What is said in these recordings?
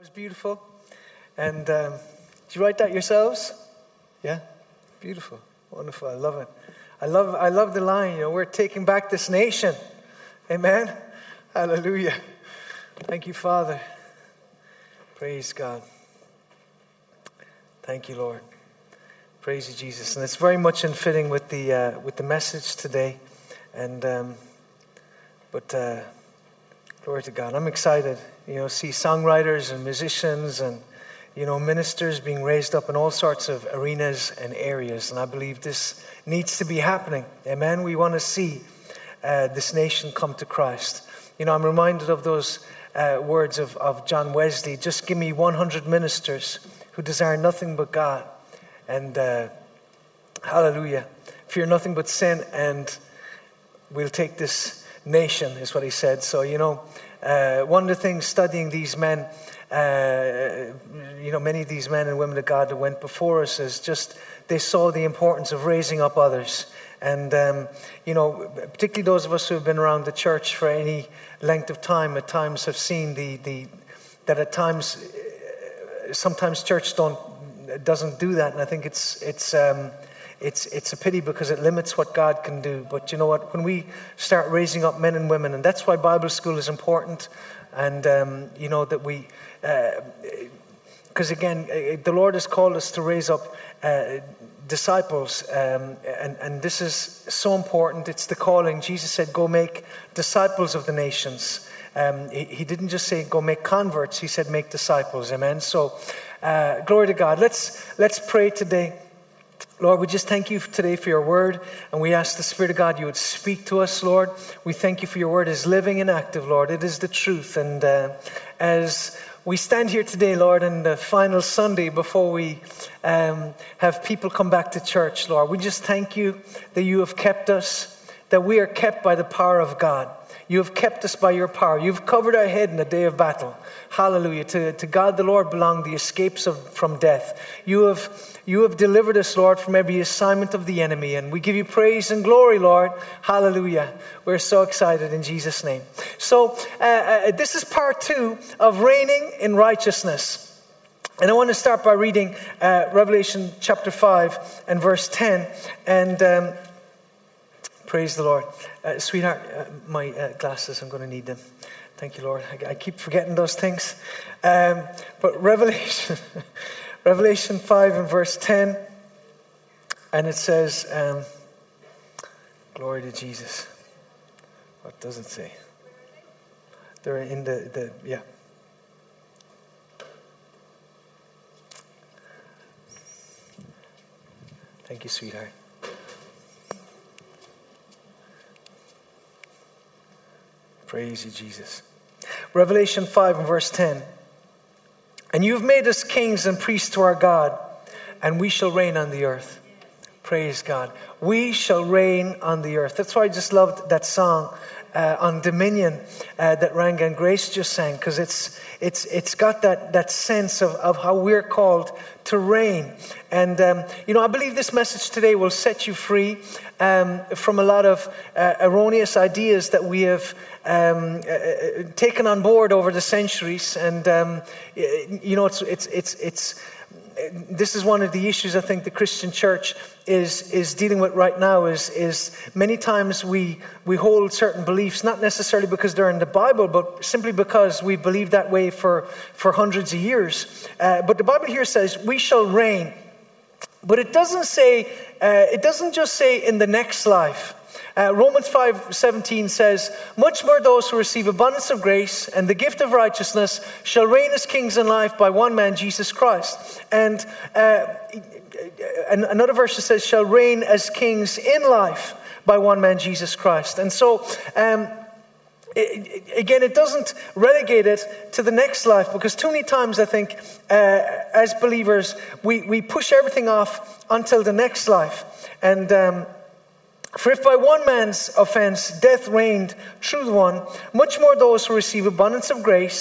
was beautiful. And did you write that yourselves? Yeah? Beautiful. Wonderful. I love it. I love the line, we're taking back this nation. Amen? Hallelujah. Thank you, Father. Praise God. Thank you, Lord. Praise you, Jesus. And it's very much in fitting with the message today. And glory to God. I'm excited, see songwriters and musicians and, ministers being raised up in all sorts of arenas and areas. And I believe this needs to be happening. Amen. We want to see this nation come to Christ. I'm reminded of those words of John Wesley. Just give me 100 ministers who desire nothing but God. And hallelujah. Fear nothing but sin, and we'll take this nation, is what he said. So, one of the things studying these men, many of these men and women of God that went before us is just they saw the importance of raising up others. And, particularly those of us who have been around the church for any length of time at times have seen that at times, sometimes church doesn't do that. And I think it's a pity because it limits what God can do. But you know what? When we start raising up men and women, and that's why Bible school is important. And, that we... Because again, the Lord has called us to raise up disciples. And this is so important. It's the calling. Jesus said, go make disciples of the nations. He didn't just say, go make converts. He said, make disciples. Amen. So, glory to God. Let's pray today. Lord, we just thank you today for your word, and we ask the Spirit of God you would speak to us, Lord. We thank you for your word is living and active, Lord. It is the truth. And as we stand here today, Lord, on the final Sunday before we have people come back to church, Lord, we just thank you that you have kept us, that we are kept by the power of God. You have kept us by your power. You've covered our head in the day of battle. Hallelujah. To God the Lord belong the escapes from death. You have delivered us, Lord, from every assignment of the enemy. And we give you praise and glory, Lord. Hallelujah. We're so excited in Jesus' name. So this is part 2 of reigning in righteousness. And I want to start by reading Revelation chapter 5 and verse 10. And... praise the Lord. Sweetheart, my glasses, I'm going to need them. Thank you, Lord. I keep forgetting those things. But Revelation 5 and verse 10. And it says, glory to Jesus. What does it say? They're in yeah. Thank you, sweetheart. Praise you, Jesus. Revelation 5 and verse 10. And you've made us kings and priests to our God, and we shall reign on the earth. Praise God. We shall reign on the earth. That's why I just loved that song on Dominion that Ranga and Grace just sang, because it's got that sense of how we're called to reign. And, I believe this message today will set you free from a lot of erroneous ideas that we have taken on board over the centuries. And, this is one of the issues I think the Christian church is dealing with right now is many times we hold certain beliefs, not necessarily because they're in the Bible, but simply because we believe that way for hundreds of years. But the Bible here says, we shall reign. But it doesn't say, it doesn't just say in the next life. Romans 5:17 says, much more those who receive abundance of grace and the gift of righteousness shall reign as kings in life by one man, Jesus Christ. And another verse that says, shall reign as kings in life by one man, Jesus Christ. And so, it doesn't relegate it to the next life, because too many times I think as believers, we push everything off until the next life. And... for if by one man's offense death reigned through the one, much more those who receive abundance of grace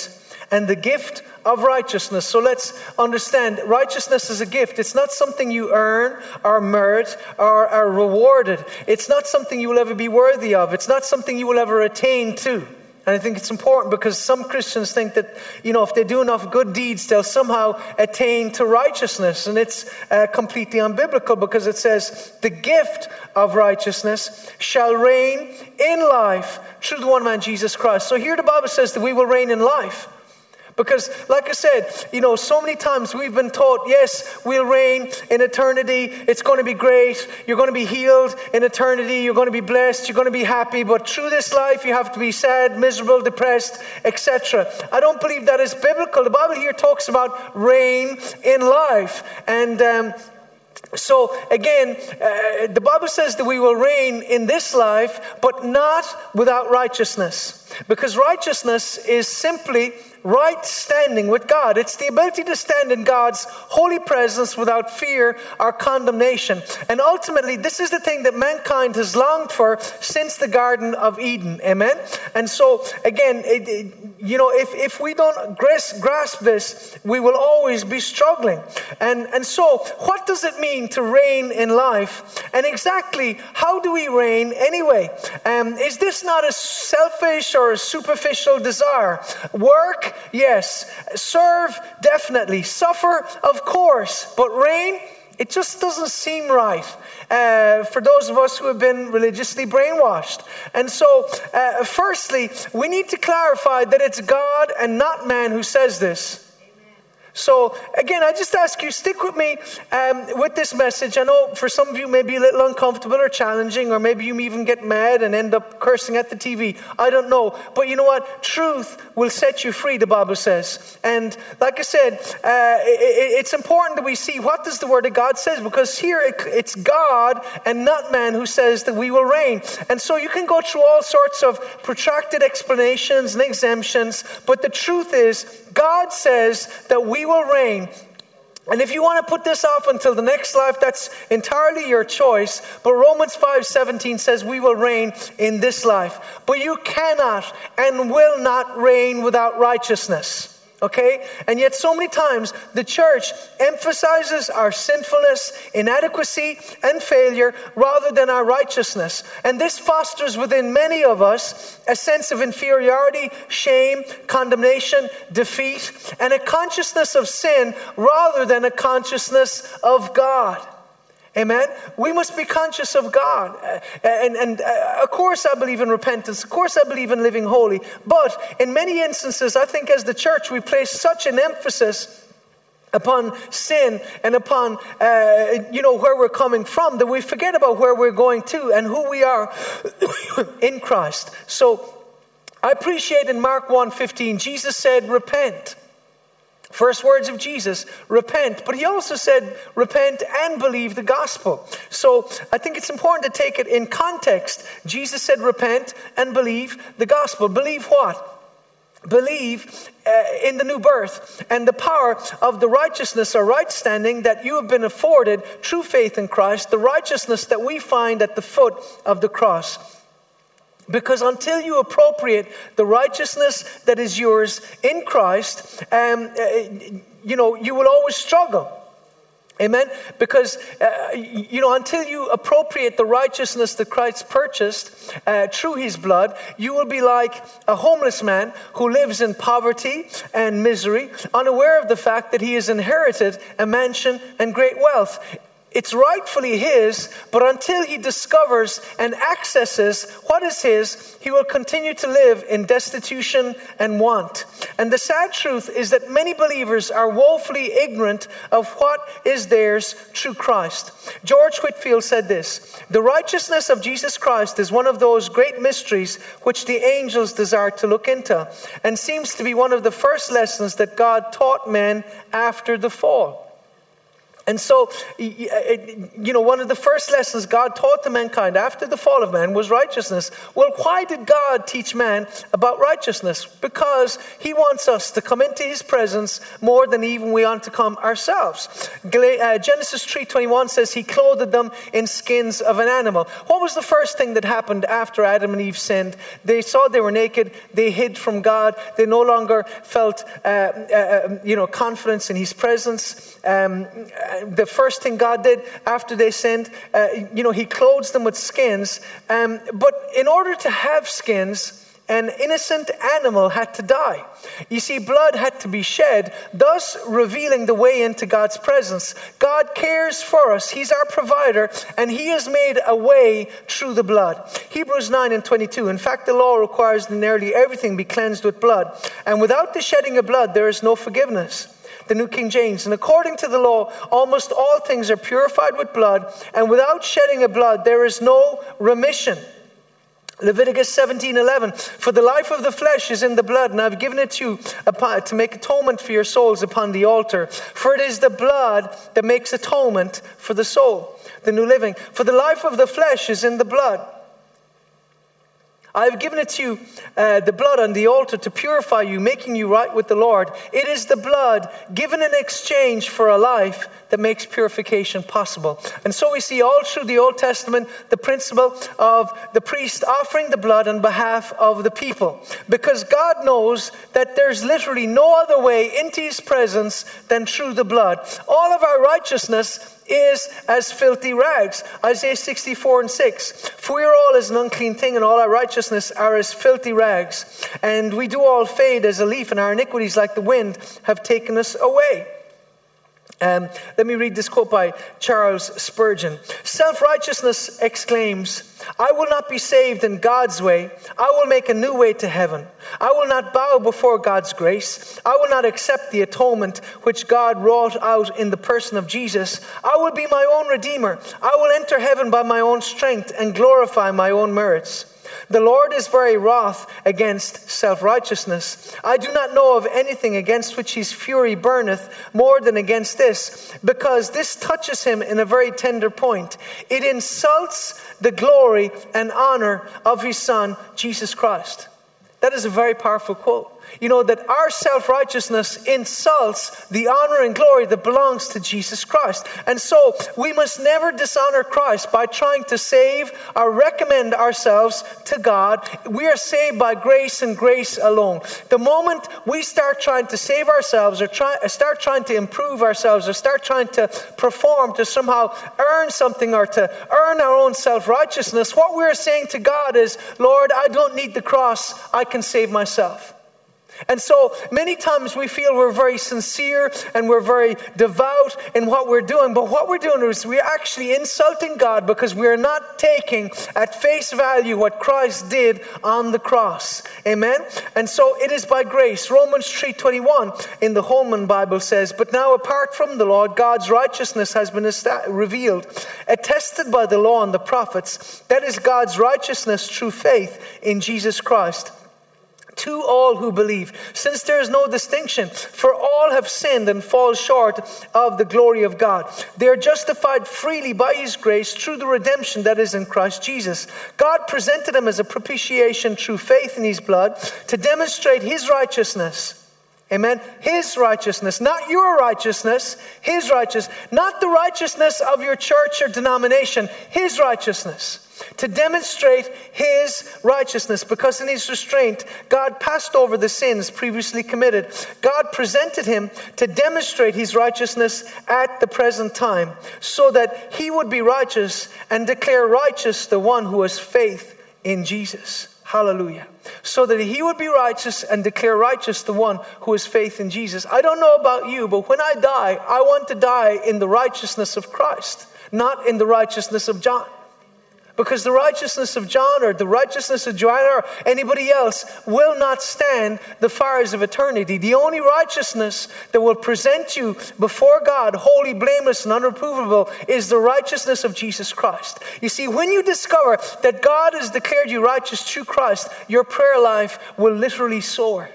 and the gift of righteousness. So let's understand, righteousness is a gift. It's not something you earn or merit or are rewarded. It's not something you will ever be worthy of. It's not something you will ever attain to. And I think it's important because some Christians think that, you know, if they do enough good deeds, they'll somehow attain to righteousness. And it's completely unbiblical, because it says, the gift of righteousness shall reign in life through the one man, Jesus Christ. So here the Bible says that we will reign in life. Because, like I said, you know, so many times we've been taught, yes, we'll reign in eternity. It's going to be great. You're going to be healed in eternity. You're going to be blessed. You're going to be happy. But through this life, you have to be sad, miserable, depressed, etc. I don't believe that is biblical. The Bible here talks about reign in life. And so, again, the Bible says that we will reign in this life, but not without righteousness. Because righteousness is simply right standing with God. It's the ability to stand in God's holy presence without fear or condemnation. And ultimately, this is the thing that mankind has longed for since the Garden of Eden. Amen? And so, again, you know, if we don't grasp this, we will always be struggling. And so, what does it mean to reign in life? And exactly how do we reign anyway? Is this not a selfish or a superficial desire? Work? Yes. Serve? Definitely. Suffer? Of course. But reign? It just doesn't seem right for those of us who have been religiously brainwashed. And so, firstly, we need to clarify that it's God and not man who says this. So, again, I just ask you, stick with me with this message. I know for some of you may be a little uncomfortable or challenging, or maybe you even get mad and end up cursing at the TV. I don't know. But you know what? Truth will set you free, the Bible says. And like I said, it's important that we see what does the Word of God says, because here it's God and not man who says that we will reign. And so you can go through all sorts of protracted explanations and exemptions, but the truth is God says that we will reign. And if you want to put this off until the next life, that's entirely your choice. But Romans 5:17 says we will reign in this life. But you cannot and will not reign without righteousness. Okay? And yet so many times the church emphasizes our sinfulness, inadequacy, and failure rather than our righteousness. And this fosters within many of us a sense of inferiority, shame, condemnation, defeat, and a consciousness of sin rather than a consciousness of God. Amen? We must be conscious of God. And of course I believe in repentance. Of course I believe in living holy. But in many instances, I think as the church, we place such an emphasis upon sin and upon, you know, where we're coming from, that we forget about where we're going to and who we are in Christ. So I appreciate in Mark 1:15, Jesus said, repent. First words of Jesus, repent. But he also said, repent and believe the gospel. So I think it's important to take it in context. Jesus said, repent and believe the gospel. Believe what? Believe in the new birth and the power of the righteousness or right standing that you have been afforded through faith in Christ, the righteousness that we find at the foot of the cross. Because until you appropriate the righteousness that is yours in Christ, you know, you will always struggle. Amen? Because, you know, until you appropriate the righteousness that Christ purchased through his blood, you will be like a homeless man who lives in poverty and misery, unaware of the fact that he has inherited a mansion and great wealth. It's rightfully his, but until he discovers and accesses what is his, he will continue to live in destitution and want. And the sad truth is that many believers are woefully ignorant of what is theirs through Christ. George Whitefield said this: the righteousness of Jesus Christ is one of those great mysteries which the angels desire to look into, and seems to be one of the first lessons that God taught men after the fall. And so, you know, one of the first lessons God taught to mankind after the fall of man was righteousness. Well, why did God teach man about righteousness? Because he wants us to come into his presence more than even we want to come ourselves. Genesis 3:21 says he clothed them in skins of an animal. What was the first thing that happened after Adam and Eve sinned? They saw they were naked. They hid from God. They no longer felt, you know, confidence in his presence. The first thing God did after they sinned, you know, he clothes them with skins. But in order to have skins, an innocent animal had to die. You see, blood had to be shed, thus revealing the way into God's presence. God cares for us. He's our provider, and he has made a way through the blood. Hebrews 9:22. In fact, the law requires that nearly everything be cleansed with blood, and without the shedding of blood, there is no forgiveness. The New King James. And according to the law, almost all things are purified with blood, and without shedding of blood, there is no remission. Leviticus 17:11, for the life of the flesh is in the blood, and I've given it to you to make atonement for your souls upon the altar. For it is the blood that makes atonement for the soul. The New Living, for the life of the flesh is in the blood. I have given it to you, the blood on the altar, to purify you, making you right with the Lord. It is the blood given in exchange for a life that makes purification possible. And so we see all through the Old Testament the principle of the priest offering the blood on behalf of the people, because God knows that there's literally no other way into his presence than through the blood. All of our righteousness is as filthy rags. Isaiah 64:6. For we are all as an unclean thing, and all our righteousness are as filthy rags. And we do all fade as a leaf, and our iniquities, like the wind, have taken us away. Let me read this quote by Charles Spurgeon. Self-righteousness exclaims, I will not be saved in God's way. I will make a new way to heaven. I will not bow before God's grace. I will not accept the atonement which God wrought out in the person of Jesus. I will be my own redeemer. I will enter heaven by my own strength and glorify my own merits. The Lord is very wroth against self-righteousness. I do not know of anything against which his fury burneth more than against this, because this touches him in a very tender point. It insults the glory and honor of his Son, Jesus Christ. That is a very powerful quote. You know that our self-righteousness insults the honor and glory that belongs to Jesus Christ. And so we must never dishonor Christ by trying to save or recommend ourselves to God. We are saved by grace and grace alone. The moment we start trying to save ourselves or start trying to improve ourselves or start trying to perform to somehow earn something or to earn our own self-righteousness, what we are saying to God is, Lord, I don't need the cross. I can save myself. And so many times we feel we're very sincere and we're very devout in what we're doing. But what we're doing is we're actually insulting God, because we're not taking at face value what Christ did on the cross. Amen? And so it is by grace. Romans 3:21 in the Holman Bible says, but now apart from the law, God's righteousness has been revealed, attested by the law and the prophets. That is God's righteousness through faith in Jesus Christ, to all who believe, since there is no distinction, for all have sinned and fall short of the glory of God. They are justified freely by his grace through the redemption that is in Christ Jesus. God presented him as a propitiation through faith in his blood to demonstrate his righteousness. Amen. His righteousness, not your righteousness, his righteousness, not the righteousness of your church or denomination, his righteousness. To demonstrate his righteousness, because in his restraint, God passed over the sins previously committed. God presented him to demonstrate his righteousness at the present time, so that he would be righteous and declare righteous the one who has faith in Jesus. Hallelujah. So that he would be righteous and declare righteous the one who has faith in Jesus. I don't know about you, but when I die, I want to die in the righteousness of Christ, not in the righteousness of John. Because the righteousness of John or the righteousness of Joanna or anybody else will not stand the fires of eternity. The only righteousness that will present you before God, holy, blameless, and unreprovable, is the righteousness of Jesus Christ. You see, when you discover that God has declared you righteous through Christ, your prayer life will literally soar.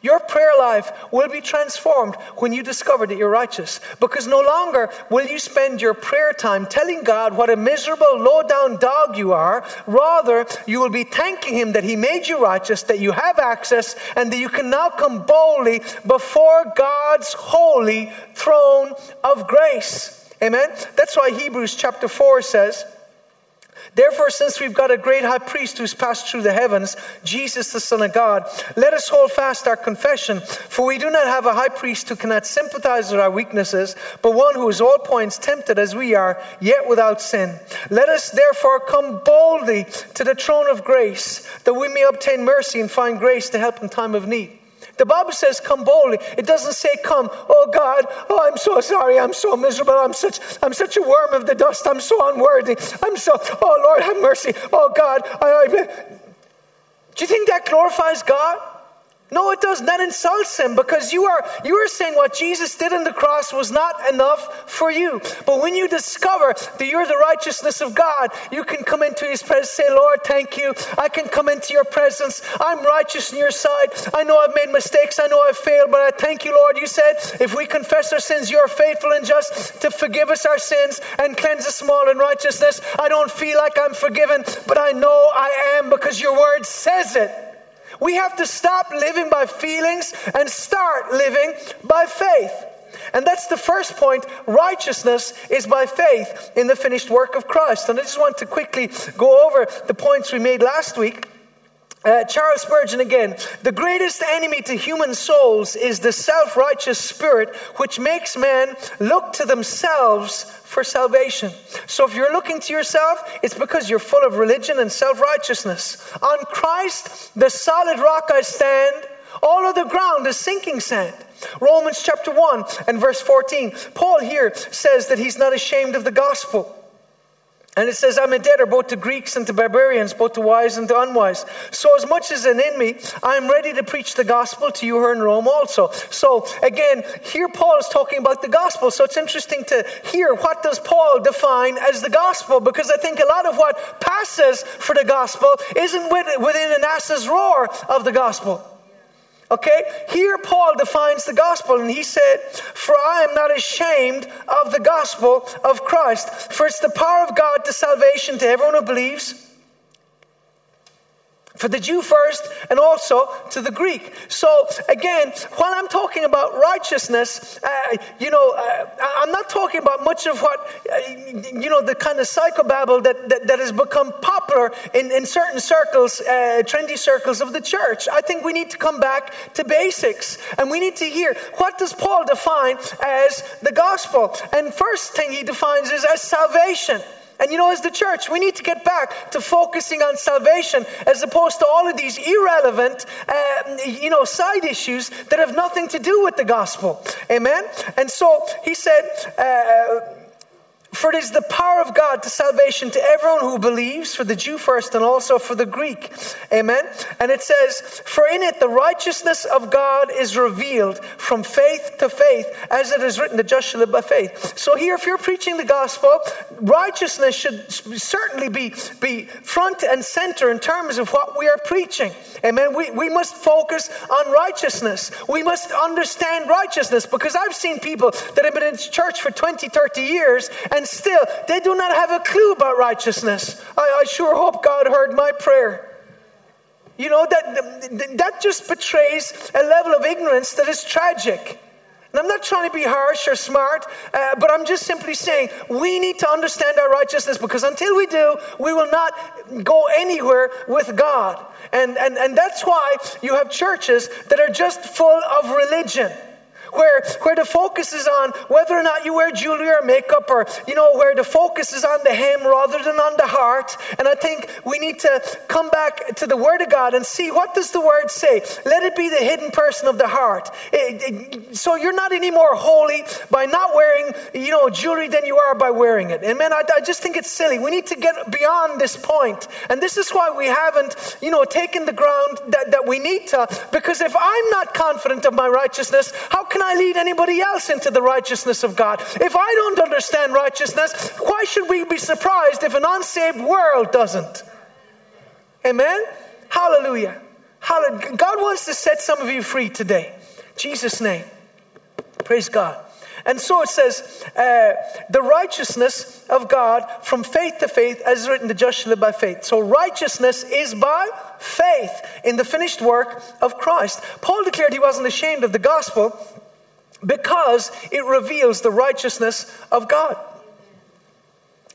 Your prayer life will be transformed when you discover that you're righteous, because no longer will you spend your prayer time telling God what a miserable, low-down dog you are. Rather, you will be thanking him that he made you righteous, that you have access, and that you can now come boldly before God's holy throne of grace. Amen? That's why Hebrews chapter 4 says, Therefore, since we've got a great high priest who's passed through the heavens, Jesus, the Son of God, let us hold fast our confession, for we do not have a high priest who cannot sympathize with our weaknesses, but one who is all points tempted as we are, yet without sin. Let us therefore come boldly to the throne of grace, that we may obtain mercy and find grace to help in time of need. The Bible says come boldly. It doesn't say come, oh God, oh I'm so sorry, I'm so miserable, I'm such a worm of the dust, I'm so unworthy, oh Lord have mercy, oh God. Do you think that glorifies God? No, it does not insult him, because you are saying what Jesus did on the cross was not enough for you. But when you discover that you're the righteousness of God, you can come into his presence, say, Lord, thank you. I can come into your presence. I'm righteous in your sight. I know I've made mistakes. I know I've failed, but I thank you, Lord. You said, if we confess our sins, you're faithful and just to forgive us our sins and cleanse us from all unrighteousness. I don't feel like I'm forgiven, but I know I am because your word says it. We have to stop living by feelings and start living by faith. And that's the first point. Righteousness is by faith in the finished work of Christ. And I just want to quickly go over the points we made last week. Charles Spurgeon again. The greatest enemy to human souls is the self-righteous spirit, which makes men look to themselves for salvation. So if you're looking to yourself, it's because you're full of religion and self-righteousness. On Christ, the solid rock I stand, all other ground is sinking sand. Romans chapter 1 and verse 14. Paul here says that he's not ashamed of the gospel. And it says, I'm a debtor both to Greeks and to barbarians, both to wise and to unwise. So as much as an enemy, I am ready to preach the gospel to you who are in Rome also. So again, here Paul is talking about the gospel. So it's interesting to hear what does Paul define as the gospel, because I think a lot of what passes for the gospel isn't within an ass's roar of the gospel. Okay, here Paul defines the gospel, and he said, for I am not ashamed of the gospel of Christ, for it's the power of God to salvation to everyone who believes, for the Jew first and also to the Greek. So again, while I'm talking about righteousness, I'm not talking about much of what, the kind of psychobabble that has become popular in certain circles, trendy circles of the church. I think we need to come back to basics, and we need to hear, what does Paul define as the gospel? And first thing he defines is as salvation. And as the church, we need to get back to focusing on salvation as opposed to all of these irrelevant, side issues that have nothing to do with the gospel. Amen? And so he said, for it is the power of God to salvation to everyone who believes, for the Jew first and also for the Greek. Amen? And it says, for in it the righteousness of God is revealed from faith to faith, as it is written, the just shall live by faith. So here, if you're preaching the gospel, righteousness should certainly be front and center in terms of what we are preaching. Amen? We must focus on righteousness. We must understand righteousness, because I've seen people that have been in church for 20, 30 years, and still, they do not have a clue about righteousness. I sure hope God heard my prayer. That just betrays a level of ignorance that is tragic. And I'm not trying to be harsh or smart, but I'm just simply saying we need to understand our righteousness, because until we do, we will not go anywhere with God. And that's why you have churches that are just full of religion, where the focus is on whether or not you wear jewelry or makeup, or, where the focus is on the hem rather than on the heart. And I think we need to come back to the Word of God and see, what does the Word say? Let it be the hidden person of the heart. So you're not any more holy by not wearing, jewelry than you are by wearing it. And man, I just think it's silly. We need to get beyond this point. And this is why we haven't, taken the ground that we need to, because if I'm not confident of my righteousness, how can I lead anybody else into the righteousness of God? If I don't understand righteousness, why should we be surprised if an unsaved world doesn't? Amen? Hallelujah. God wants to set some of you free today. In Jesus' name. Praise God. And so it says, the righteousness of God from faith to faith, as written, the just shall live by faith. So righteousness is by faith in the finished work of Christ. Paul declared he wasn't ashamed of the gospel because it reveals the righteousness of God.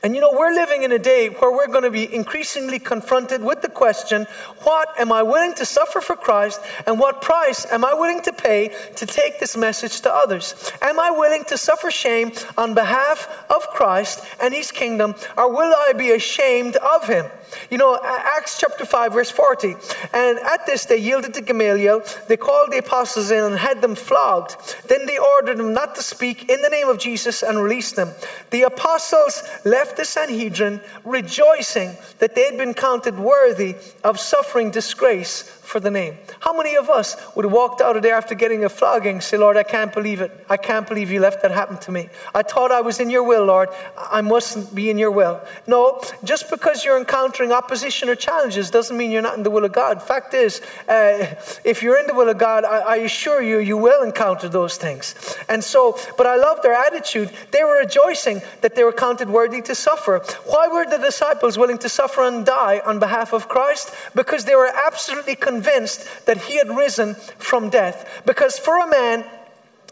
And you know, we're living in a day where we're going to be increasingly confronted with the question, what am I willing to suffer for Christ, and what price am I willing to pay to take this message to others? Am I willing to suffer shame on behalf of Christ and his kingdom, or will I be ashamed of him? You know, Acts chapter 5, verse 40. And at this they yielded to Gamaliel. They called the apostles in and had them flogged. Then they ordered them not to speak in the name of Jesus and released them. The apostles left the Sanhedrin rejoicing that they had been counted worthy of suffering disgrace for the name. How many of us would have walked out of there after getting a flogging, say, Lord, I can't believe it. I can't believe you let that happen to me. I thought I was in your will, Lord. I mustn't be in your will. No, just because you're encountering opposition or challenges doesn't mean you're not in the will of God. Fact is, if you're in the will of God, I assure you, you will encounter those things. And so, but I love their attitude. They were rejoicing that they were counted worthy to suffer. Why were the disciples willing to suffer and die on behalf of Christ? Because they were absolutely convinced that he had risen from death. Because for a man,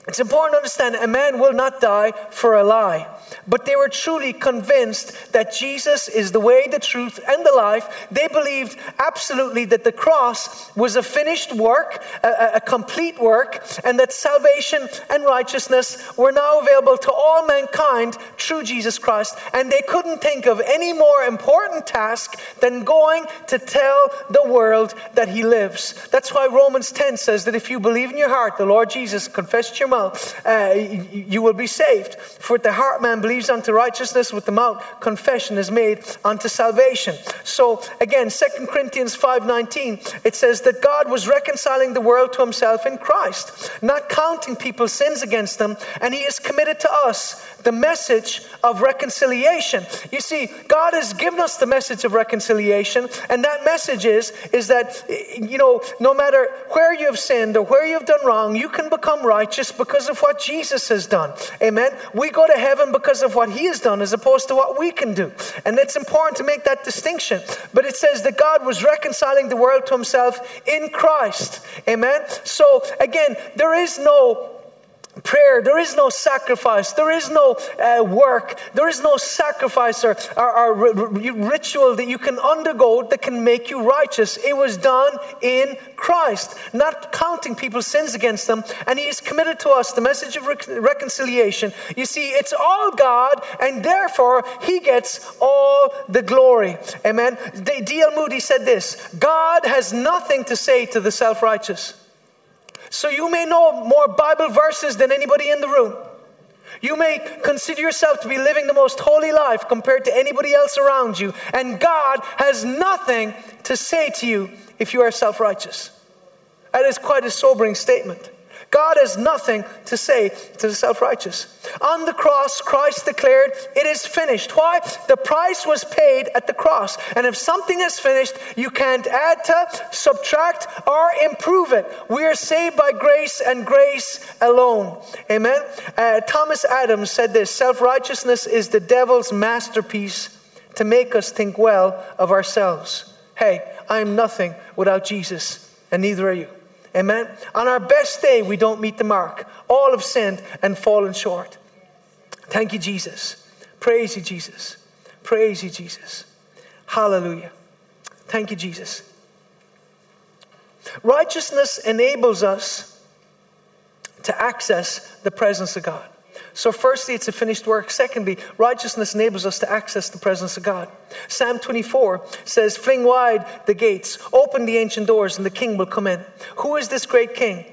it's important to understand, a man will not die for a lie. But they were truly convinced that Jesus is the way, the truth, and the life. They believed absolutely that the cross was a finished work, a complete work, and that salvation and righteousness were now available to all mankind through Jesus Christ. And they couldn't think of any more important task than going to tell the world that he lives. That's why Romans 10 says that if you believe in your heart the Lord Jesus, confessed your mouth, you will be saved. For with the heart man believes unto righteousness, with the mouth confession is made unto salvation. So again, 2 Corinthians 5:19, it says that God was reconciling the world to himself in Christ, not counting people's sins against them, and he has committed to us the message of reconciliation. You see, God has given us the message of reconciliation, and that message is that, you know, no matter where you have sinned or where you have done wrong, you can become righteous because of what Jesus has done. Amen. We go to heaven because of what he has done as opposed to what we can do. And it's important to make that distinction. But it says that God was reconciling the world to himself in Christ. Amen. So again, there is no prayer, there is no sacrifice, there is no work, there is no sacrifice or ritual that you can undergo that can make you righteous. It was done in Christ, not counting people's sins against them, and he has committed to us the message of reconciliation. You see, it's all God, and therefore he gets all the glory. Amen. D.L. Moody said this: God has nothing to say to the self-righteous. So you may know more Bible verses than anybody in the room. You may consider yourself to be living the most holy life compared to anybody else around you. And God has nothing to say to you if you are self-righteous. That is quite a sobering statement. God has nothing to say to the self-righteous. On the cross, Christ declared, it is finished. Why? The price was paid at the cross. And if something is finished, you can't add to, subtract, or improve it. We are saved by grace and grace alone. Amen? Thomas Adams said this: self-righteousness is the devil's masterpiece to make us think well of ourselves. Hey, I am nothing without Jesus, and neither are you. Amen. On our best day, we don't meet the mark. All have sinned and fallen short. Thank you, Jesus. Praise you, Jesus. Praise you, Jesus. Hallelujah. Thank you, Jesus. Righteousness enables us to access the presence of God. So firstly, it's a finished work. Secondly, righteousness enables us to access the presence of God. Psalm 24 says, fling wide the gates, open the ancient doors, and the king will come in. Who is this great king?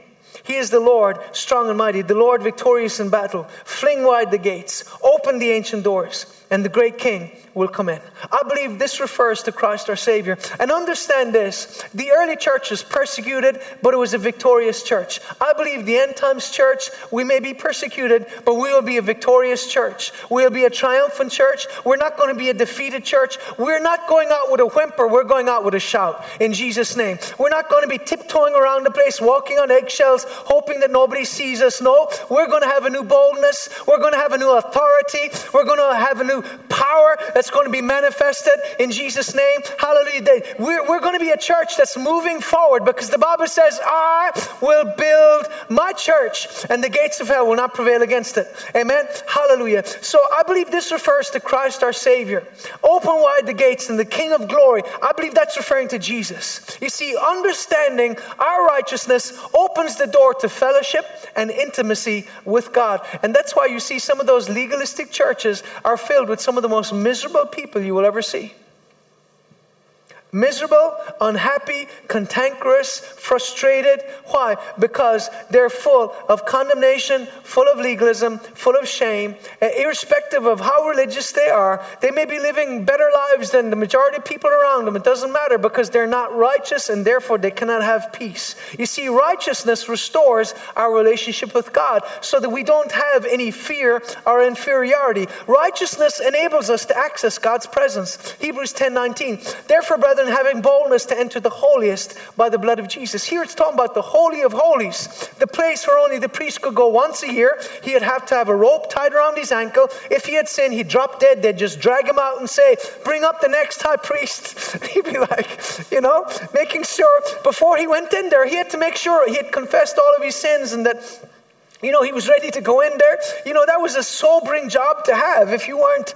He is the Lord, strong and mighty, the Lord victorious in battle. Fling wide the gates, open the ancient doors, and the great king will come in. I believe this refers to Christ our Savior. And understand this, the early church was persecuted, but it was a victorious church. I believe the end times church, we may be persecuted, but we will be a victorious church. We'll be a triumphant church. We're not going to be a defeated church. We're not going out with a whimper. We're going out with a shout in Jesus' name. We're not going to be tiptoeing around the place, walking on eggshells, hoping that nobody sees us. No, we're going to have a new boldness. We're going to have a new authority. We're going to have a new through power that's going to be manifested in Jesus' name. Hallelujah. We're going to be a church that's moving forward because the Bible says, I will build my church and the gates of hell will not prevail against it. Amen. Hallelujah. So I believe this refers to Christ our Savior. Open wide the gates and the King of glory. I believe that's referring to Jesus. You see, understanding our righteousness opens the door to fellowship and intimacy with God. And that's why you see some of those legalistic churches are filled with some of the most miserable people you will ever see. Miserable, unhappy, cantankerous, frustrated. Why? Because they're full of condemnation, full of legalism, full of shame. Irrespective of how religious they are, they may be living better lives than the majority of people around them. It doesn't matter because they're not righteous and therefore they cannot have peace. You see, righteousness restores our relationship with God so that we don't have any fear or inferiority. Righteousness enables us to access God's presence. Hebrews 10:19. Therefore, brother, and having boldness to enter the holiest by the blood of Jesus. Here it's talking about the Holy of Holies, the place where only the priest could go once a year. He would have to have a rope tied around his ankle. If he had sinned, he'd drop dead. They'd just drag him out and say, bring up the next high priest. He'd be like, you know, making sure before he went in there, he had to make sure he had confessed all of his sins and that, you know, he was ready to go in there. You know, that was a sobering job to have. If you weren't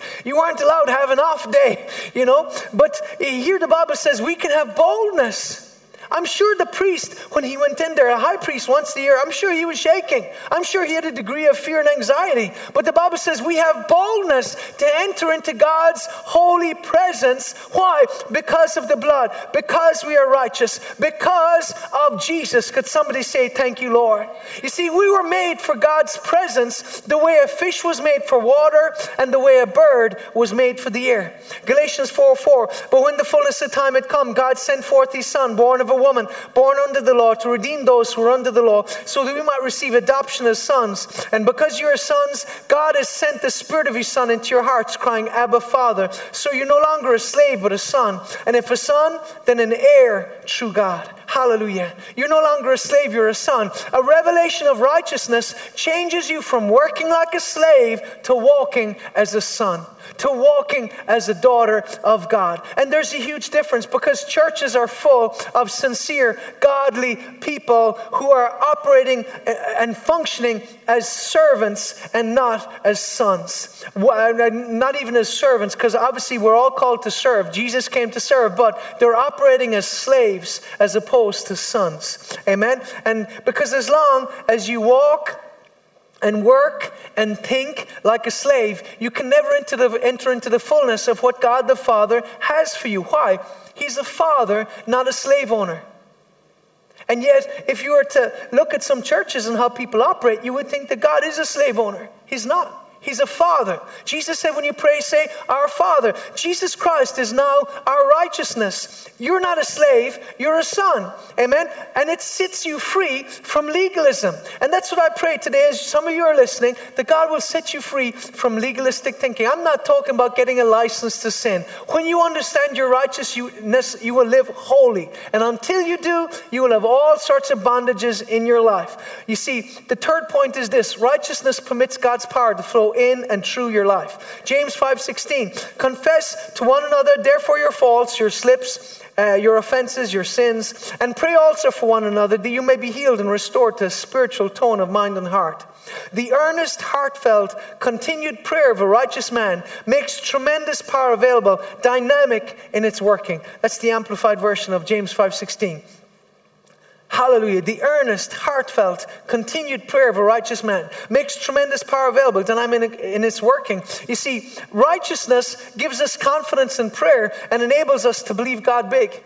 allowed to have an off day, you know. But here the Bible says we can have boldness. I'm sure the priest, when he went in there, a high priest once a year, I'm sure he was shaking. I'm sure he had a degree of fear and anxiety. But the Bible says we have boldness to enter into God's holy presence. Why? Because of the blood. Because we are righteous. Because of Jesus. Could somebody say, thank you, Lord? You see, we were made for God's presence the way a fish was made for water and the way a bird was made for the air. Galatians 4:4. But when the fullness of time had come, God sent forth his son, born of a woman, born under the law, to redeem those who are under the law, so that we might receive adoption as sons. And because you are sons, God has sent the Spirit of his Son into your hearts, crying, Abba, Father. So you're no longer a slave, but a son. And if a son, then an heir, through God. Hallelujah. You're no longer a slave, you're a son. A revelation of righteousness changes you from working like a slave to walking as a son, to walking as a daughter of God. And there's a huge difference because churches are full of sincere, godly people who are operating and functioning as servants and not as sons. Not even as servants, because obviously we're all called to serve. Jesus came to serve, but they're operating as slaves as opposed to sons. Amen. And because as long as you walk and work and think like a slave, you can never enter into the fullness of what God the Father has for you. Why? He's a father, not a slave owner. And yet, if you were to look at some churches and how people operate, you would think that God is a slave owner. He's not. He's a father. Jesus said, when you pray, say, our Father. Jesus Christ is now our righteousness. You're not a slave, you're a son. Amen? And it sets you free from legalism. And that's what I pray today, as some of you are listening, that God will set you free from legalistic thinking. I'm not talking about getting a license to sin. When you understand your righteousness, you will live holy. And until you do, you will have all sorts of bondages in your life. You see, the third point is this. Righteousness permits God's power to flow in and through your life. James 5:16. Confess to one another, therefore, your faults, your slips, your offenses, your sins, and pray also for one another that you may be healed and restored to a spiritual tone of mind and heart. The earnest, heartfelt, continued prayer of a righteous man makes tremendous power available, dynamic in its working. That's the amplified version of James 5:16. Hallelujah. The earnest, heartfelt, continued prayer of a righteous man makes tremendous power available. And I'm in its working. You see, righteousness gives us confidence in prayer and enables us to believe God big.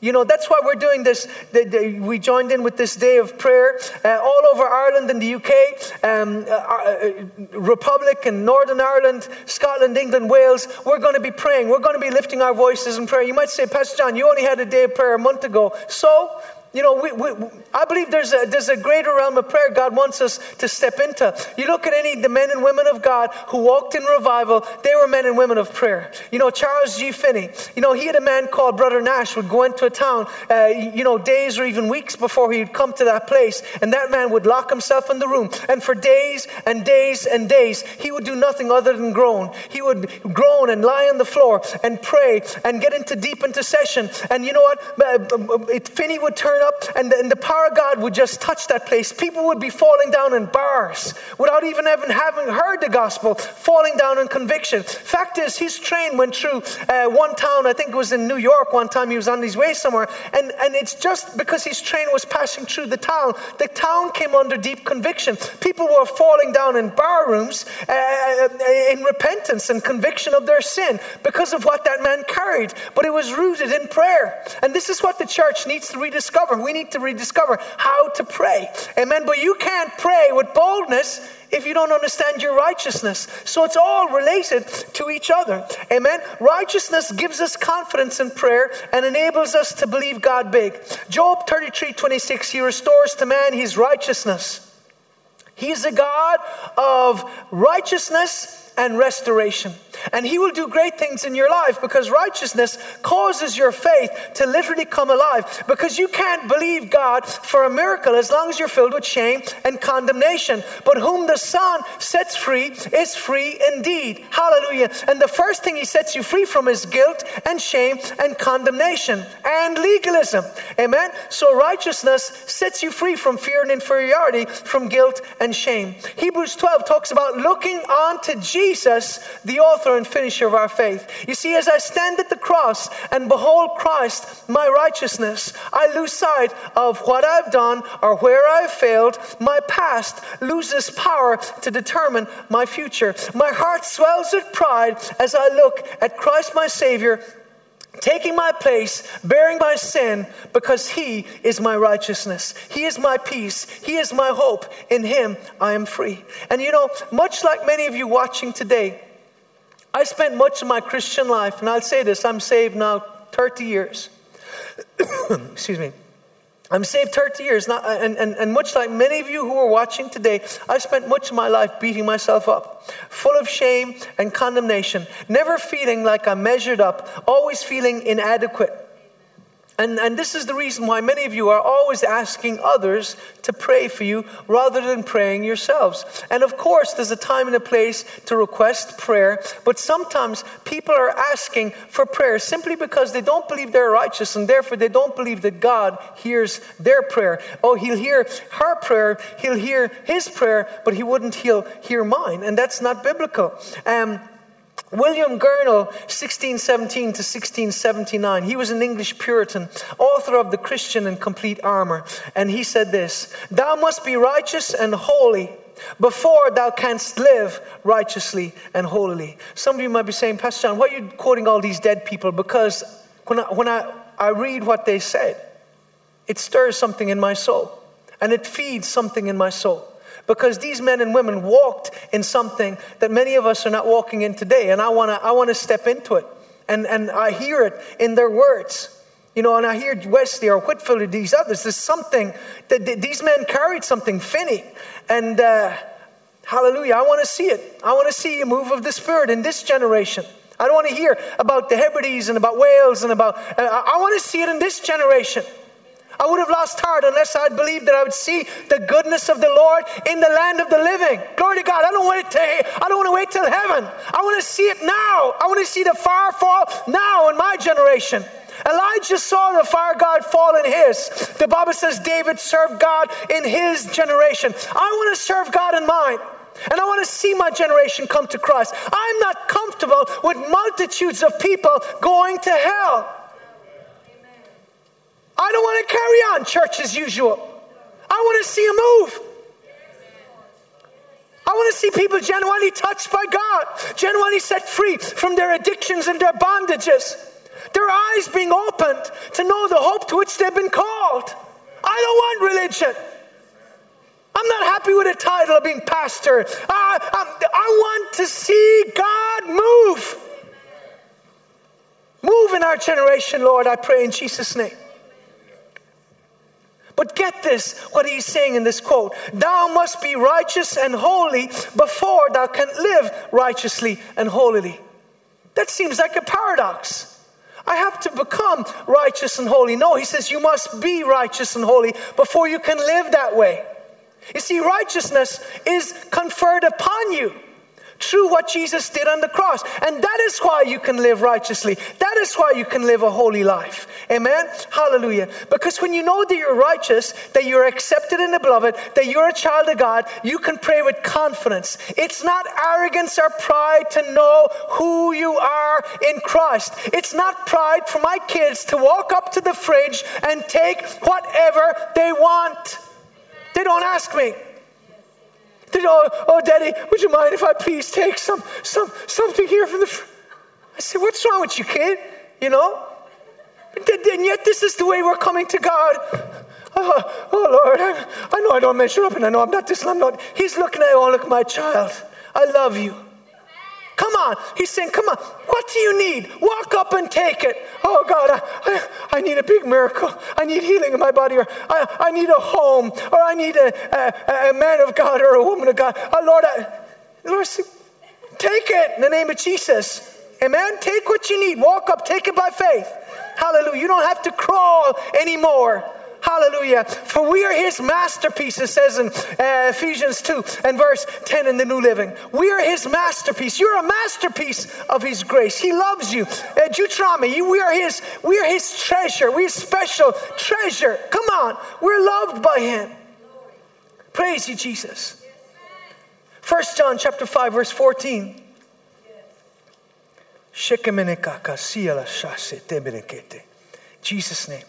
You know, that's why we're doing this. We joined in with this day of prayer all over Ireland and the UK, Republic and Northern Ireland, Scotland, England, Wales. We're going to be praying. We're going to be lifting our voices in prayer. You might say, Pastor John, you only had a day of prayer a month ago. So You know, I believe there's a greater realm of prayer God wants us to step into. You look at any of the men and women of God who walked in revival, they were men and women of prayer. You know, Charles G. Finney, you know, he had a man called Brother Nash would go into a town, you know, days or even weeks before he'd come to that place, and that man would lock himself in the room. And for days and days and days, he would do nothing other than groan. He would groan and lie on the floor and pray and get into deep intercession. And you know what? Finney would turn up, and the power of God would just touch that place. People would be falling down in bars without even having heard the gospel, falling down in conviction. Fact is, his train went through one town, I think it was in New York one time, he was on his way somewhere, and it's just because his train was passing through the town came under deep conviction. People were falling down in bar rooms in repentance and conviction of their sin because of what that man carried, but it was rooted in prayer. And this is what the church needs to rediscover. We need to rediscover how to pray. Amen. But you can't pray with boldness if you don't understand your righteousness. So it's all related to each other. Amen. Righteousness gives us confidence in prayer and enables us to believe God big. Job 33:26, he restores to man his righteousness. He's a God of righteousness and restoration. And he will do great things in your life because righteousness causes your faith to literally come alive, because you can't believe God for a miracle as long as you're filled with shame and condemnation. But whom the Son sets free is free indeed. Hallelujah. And the first thing he sets you free from is guilt and shame and condemnation and legalism. Amen. So righteousness sets you free from fear and inferiority, from guilt and shame. Hebrews 12 talks about looking onto Jesus, the author and finisher of our faith. You see, as I stand at the cross and behold Christ, my righteousness, I lose sight of what I've done or where I've failed. My past loses power to determine my future. My heart swells with pride as I look at Christ, my Savior, taking my place, bearing my sin, because he is my righteousness. He is my peace. He is my hope. In him, I am free. And you know, much like many of you watching today, I spent much of my Christian life, and I'll say this, I'm saved now 30 years. Excuse me. I'm saved 30 years, and much like many of you who are watching today, I spent much of my life beating myself up, full of shame and condemnation, never feeling like I measured up, always feeling inadequate. And this is the reason why many of you are always asking others to pray for you rather than praying yourselves. And of course, there's a time and a place to request prayer, but sometimes people are asking for prayer simply because they don't believe they're righteous, and therefore they don't believe that God hears their prayer. Oh, he'll hear her prayer, he'll hear his prayer, but he wouldn't hear mine, and that's not biblical. William Gurnall, 1617 to 1679, he was an English Puritan, author of The Christian in Complete Armor. And he said this, "Thou must be righteous and holy before thou canst live righteously and holily." Some of you might be saying, "Pastor John, why are you quoting all these dead people?" Because when I read what they said, it stirs something in my soul. And it feeds something in my soul. Because these men and women walked in something that many of us are not walking in today. And I want to step into it. And I hear it in their words. You know, and I hear Wesley or Whitefield or these others. There's something that these men carried, something, Finney. And hallelujah, I want to see it. I want to see a move of the Spirit in this generation. I don't want to hear about the Hebrides and about Wales and about... I want to see it in this generation. I would have lost heart unless I believed that I would see the goodness of the Lord in the land of the living. Glory to God. I don't want to wait till heaven. I want to see it now. I want to see the fire fall now in my generation. Elijah saw the fire God fall in his. The Bible says David served God in his generation. I want to serve God in mine. And I want to see my generation come to Christ. I'm not comfortable with multitudes of people going to hell. I don't want to carry on church as usual. I want to see a move. I want to see people genuinely touched by God, genuinely set free from their addictions and their bondages, their eyes being opened to know the hope to which they've been called. I don't want religion. I'm not happy with a title of being pastor. I want to see God move. Move in our generation, Lord, I pray in Jesus' name. But get this, what he's saying in this quote: thou must be righteous and holy before thou canst live righteously and holily. That seems like a paradox. I have to become righteous and holy. No, he says you must be righteous and holy before you can live that way. You see, righteousness is conferred upon you through what Jesus did on the cross. And that is why you can live righteously. That is why you can live a holy life. Amen? Hallelujah. Because when you know that you're righteous, that you're accepted in the beloved, that you're a child of God, you can pray with confidence. It's not arrogance or pride to know who you are in Christ. It's not pride for my kids to walk up to the fridge and take whatever they want. They don't ask me. Oh, Daddy, would you mind if I please take something here from the fridge? I said, what's wrong with you, kid? You know? And yet this is the way we're coming to God. Oh Lord, I know I don't measure up, and I know I'm not this and I'm not. He's looking at you, oh, look, my child, I love you. Come on. He's saying, come on. What do you need? Walk up and take it. Oh, God, I need a big miracle. I need healing in my body. Or I need a home. Or I need a man of God or a woman of God. Oh, Lord, Lord, take it in the name of Jesus. Amen? Take what you need. Walk up. Take it by faith. Hallelujah. You don't have to crawl anymore. Hallelujah. For we are his masterpiece, it says in Ephesians 2 and verse 10 in the New Living. We are his masterpiece. You're a masterpiece of his grace. He loves you. Deuteronomy, we are his treasure. We're his special treasure. Come on. We're loved by him. Praise you, Jesus. 1 John chapter 5, verse 14. Jesus' name.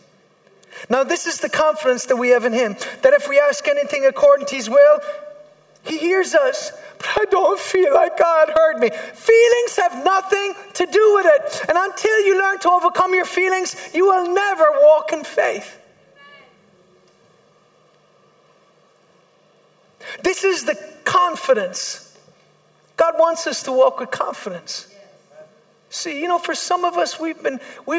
Now this is the confidence that we have in him, that if we ask anything according to his will, he hears us. But I don't feel like God heard me. Feelings have nothing to do with it. And until you learn to overcome your feelings, you will never walk in faith. This is the confidence. God wants us to walk with confidence. See, you know, for some of us, we've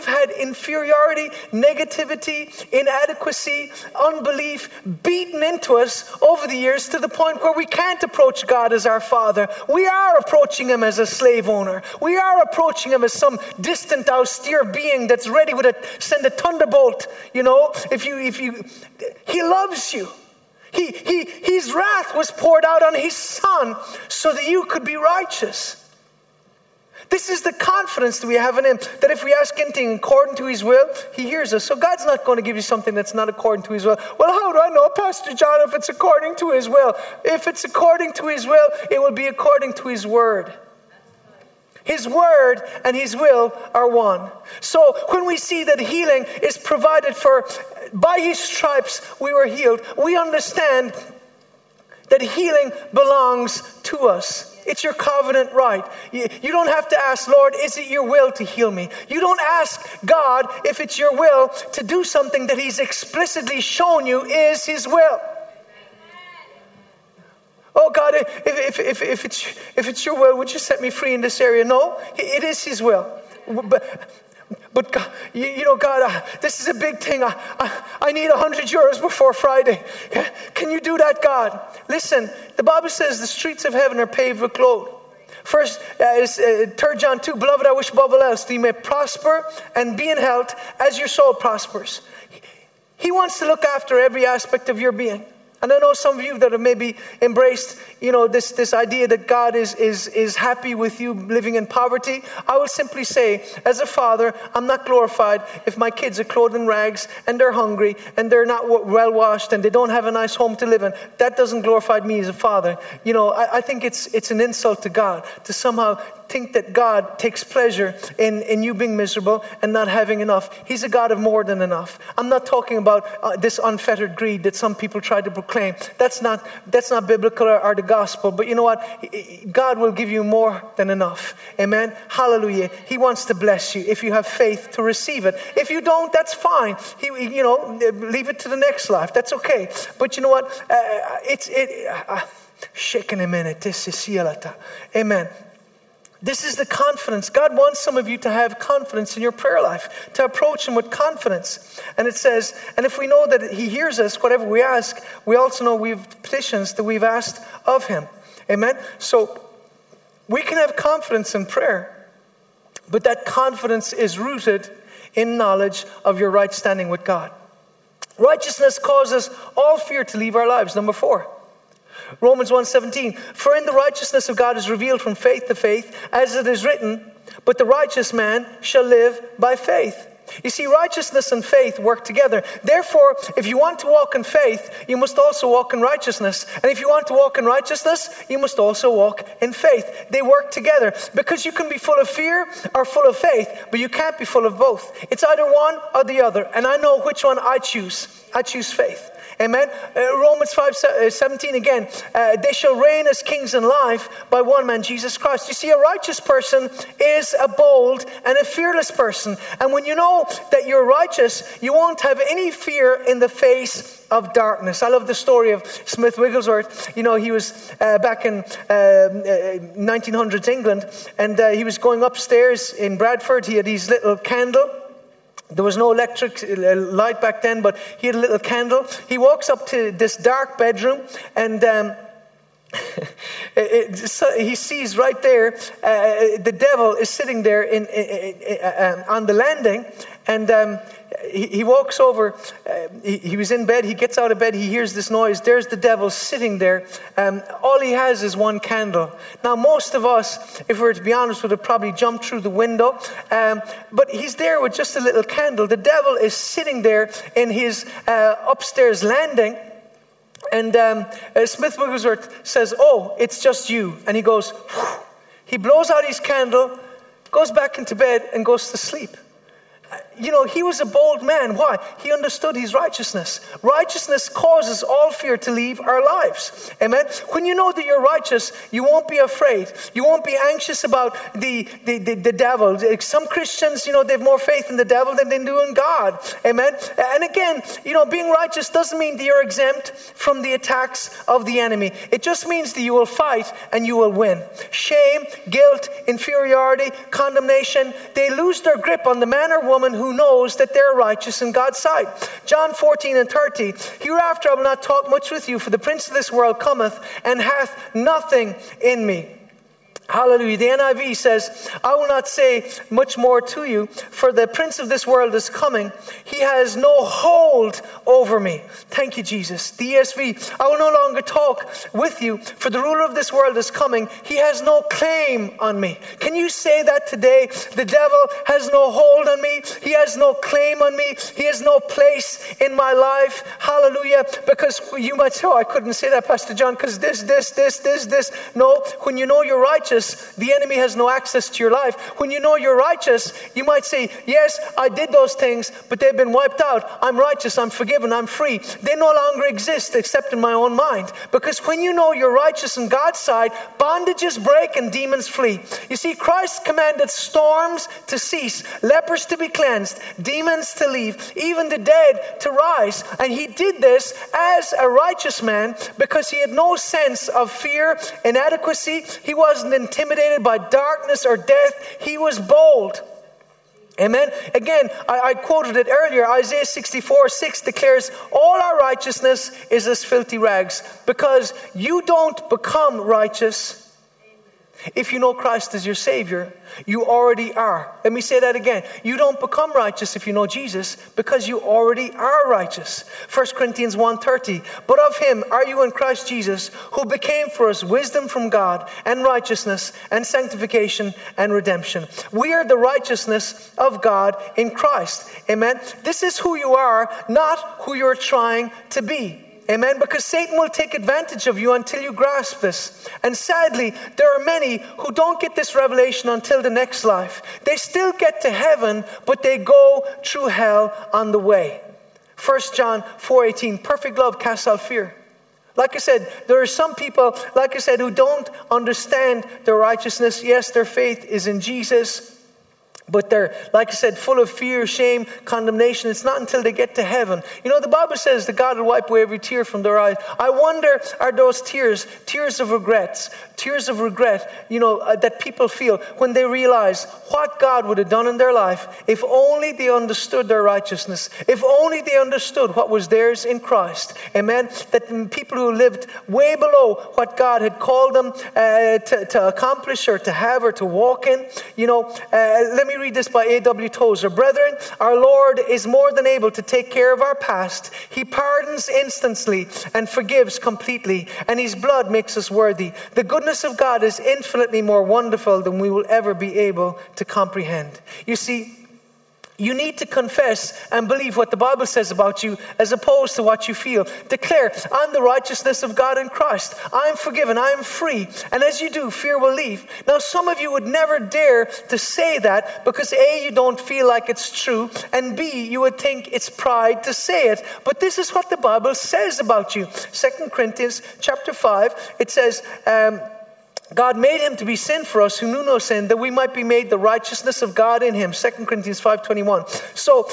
had inferiority, negativity, inadequacy, unbelief beaten into us over the years to the point where we can't approach God as our Father. We are approaching him as a slave owner. We are approaching him as some distant, austere being that's ready to send a thunderbolt. You know, he loves you. His wrath was poured out on his son so that you could be righteous. This is the confidence that we have in him, that if we ask anything according to his will, he hears us. So God's not going to give you something that's not according to his will. Well, how do I know, Pastor John, if it's according to his will? If it's according to his will, it will be according to his word. His word and his will are one. So when we see that healing is provided for, by his stripes we were healed, we understand that healing belongs to us. It's your covenant right. You don't have to ask, Lord, is it your will to heal me? You don't ask God if it's your will to do something that he's explicitly shown you is his will. Oh, God, if it's your will, would you set me free in this area? No, it is his will. But God, you know, God, this is a big thing. I need 100 euros before Friday. Can you do that, God? Listen, the Bible says the streets of heaven are paved with gold. First, 3 John 2, beloved, I wish above all else that you may prosper and be in health as your soul prospers. He wants to look after every aspect of your being. And I know some of you that have maybe embraced, you know, this idea that God is happy with you living in poverty. I will simply say, as a father, I'm not glorified if my kids are clothed in rags and they're hungry and they're not well washed and they don't have a nice home to live in. That doesn't glorify me as a father. You know, I think it's an insult to God to somehow think that God takes pleasure in you being miserable and not having enough. He's a God of more than enough. I'm not talking about this unfettered greed that some people try to proclaim. That's not biblical or the gospel. But you know what? God will give you more than enough. Amen? Hallelujah. He wants to bless you if you have faith to receive it. If you don't, that's fine. You know, leave it to the next life. That's okay. But you know what? Amen. This is the confidence. God wants some of you to have confidence in your prayer life, to approach him with confidence. And it says, and if we know that he hears us, whatever we ask, we also know we've petitions that we've asked of him. Amen? So we can have confidence in prayer, but that confidence is rooted in knowledge of your right standing with God. Righteousness causes all fear to leave our lives. Number 4. Romans 1:17, for in the righteousness of God is revealed from faith to faith, as it is written, but the righteous man shall live by faith. You see, righteousness and faith work together. Therefore, if you want to walk in faith, you must also walk in righteousness. And if you want to walk in righteousness, you must also walk in faith. They work together because you can be full of fear or full of faith, but you can't be full of both. It's either one or the other. And I know which one I choose. I choose faith. Amen. Romans 5:17 again. They shall reign as kings in life by one man, Jesus Christ. You see, a righteous person is a bold and a fearless person. And when you know that you're righteous, you won't have any fear in the face of darkness. I love the story of Smith Wigglesworth. You know, he was back in 1900s England, and he was going upstairs in Bradford. He had his little candle. There was no electric light back then, but he had a little candle. He walks up to this dark bedroom, and he sees right there the devil is sitting there on the landing. And he walks over. He was in bed. He gets out of bed. He hears this noise. There's the devil sitting there. All he has is one candle. Now, most of us, if we were to be honest, would have probably jumped through the window. But he's there with just a little candle. The devil is sitting there in his upstairs landing. And Smith Wigglesworth says, "Oh, it's just you." And he goes, whew. He blows out his candle, goes back into bed, and goes to sleep. You know, he was a bold man. Why? He understood his righteousness. Righteousness causes all fear to leave our lives. Amen? When you know that you're righteous, you won't be afraid. You won't be anxious about the devil. Some Christians, you know, they have more faith in the devil than they do in God. Amen? And again, you know, being righteous doesn't mean that you're exempt from the attacks of the enemy. It just means that you will fight and you will win. Shame, guilt, inferiority, condemnation, they lose their grip on the man or woman who knows that they're righteous in God's sight. John 14:30, hereafter I will not talk much with you, for the prince of this world cometh and hath nothing in me. Hallelujah. The NIV says, I will not say much more to you, for the prince of this world is coming. He has no hold over me. Thank you, Jesus. The ESV, I will no longer talk with you, for the ruler of this world is coming. He has no claim on me. Can you say that today? The devil has no hold on me. He has no claim on me. He has no place in my life. Hallelujah. Because you might say, oh, I couldn't say that, Pastor John, because this. No, when you know you're righteous, the enemy has no access to your life. When you know you're righteous, you might say, yes, I did those things, but they've been wiped out. I'm righteous, I'm forgiven, I'm free. They no longer exist except in my own mind. Because when you know you're righteous in God's sight, bondages break and demons flee. You see, Christ commanded storms to cease, lepers to be cleansed, demons to leave, even the dead to rise. And he did this as a righteous man because he had no sense of fear, inadequacy. He wasn't intimidated by darkness or death. He was bold. Amen. Again, I quoted it earlier. Isaiah 64:6 declares, all our righteousness is as filthy rags, because you don't become righteous if you know Christ as your Savior. You already are. Let me say that again. You don't become righteous if you know Jesus, because you already are righteous. 1 Corinthians 1:30. But of him are you in Christ Jesus, who became for us wisdom from God, and righteousness, and sanctification, and redemption. We are the righteousness of God in Christ. Amen. This is who you are, not who you're trying to be. Amen, because Satan will take advantage of you until you grasp this. And sadly, there are many who don't get this revelation until the next life. They still get to heaven, but they go through hell on the way. 1 John 4:18, perfect love casts out fear. Like I said, there are some people, like I said, who don't understand their righteousness. Yes, their faith is in Jesus, But they're, like I said, full of fear, shame, condemnation. It's not until they get to heaven. You know, the Bible says that God will wipe away every tear from their eyes. I wonder, are those tears of regret, you know, that people feel when they realize what God would have done in their life if only they understood their righteousness, if only they understood what was theirs in Christ. Amen? That people who lived way below what God had called them to accomplish or to have or to walk in, you know, let me read this by A.W. Tozer. Brethren, our Lord is more than able to take care of our past. He pardons instantly and forgives completely, and his blood makes us worthy. The goodness of God is infinitely more wonderful than we will ever be able to comprehend. You see, you need to confess and believe what the Bible says about you as opposed to what you feel. Declare, I'm the righteousness of God in Christ. I'm forgiven. I'm free. And as you do, fear will leave. Now, some of you would never dare to say that because A, you don't feel like it's true, and B, you would think it's pride to say it. But this is what the Bible says about you. 2 Corinthians chapter 5, it says, God made him to be sin for us who knew no sin, that we might be made the righteousness of God in him. 2 Corinthians 5:21. So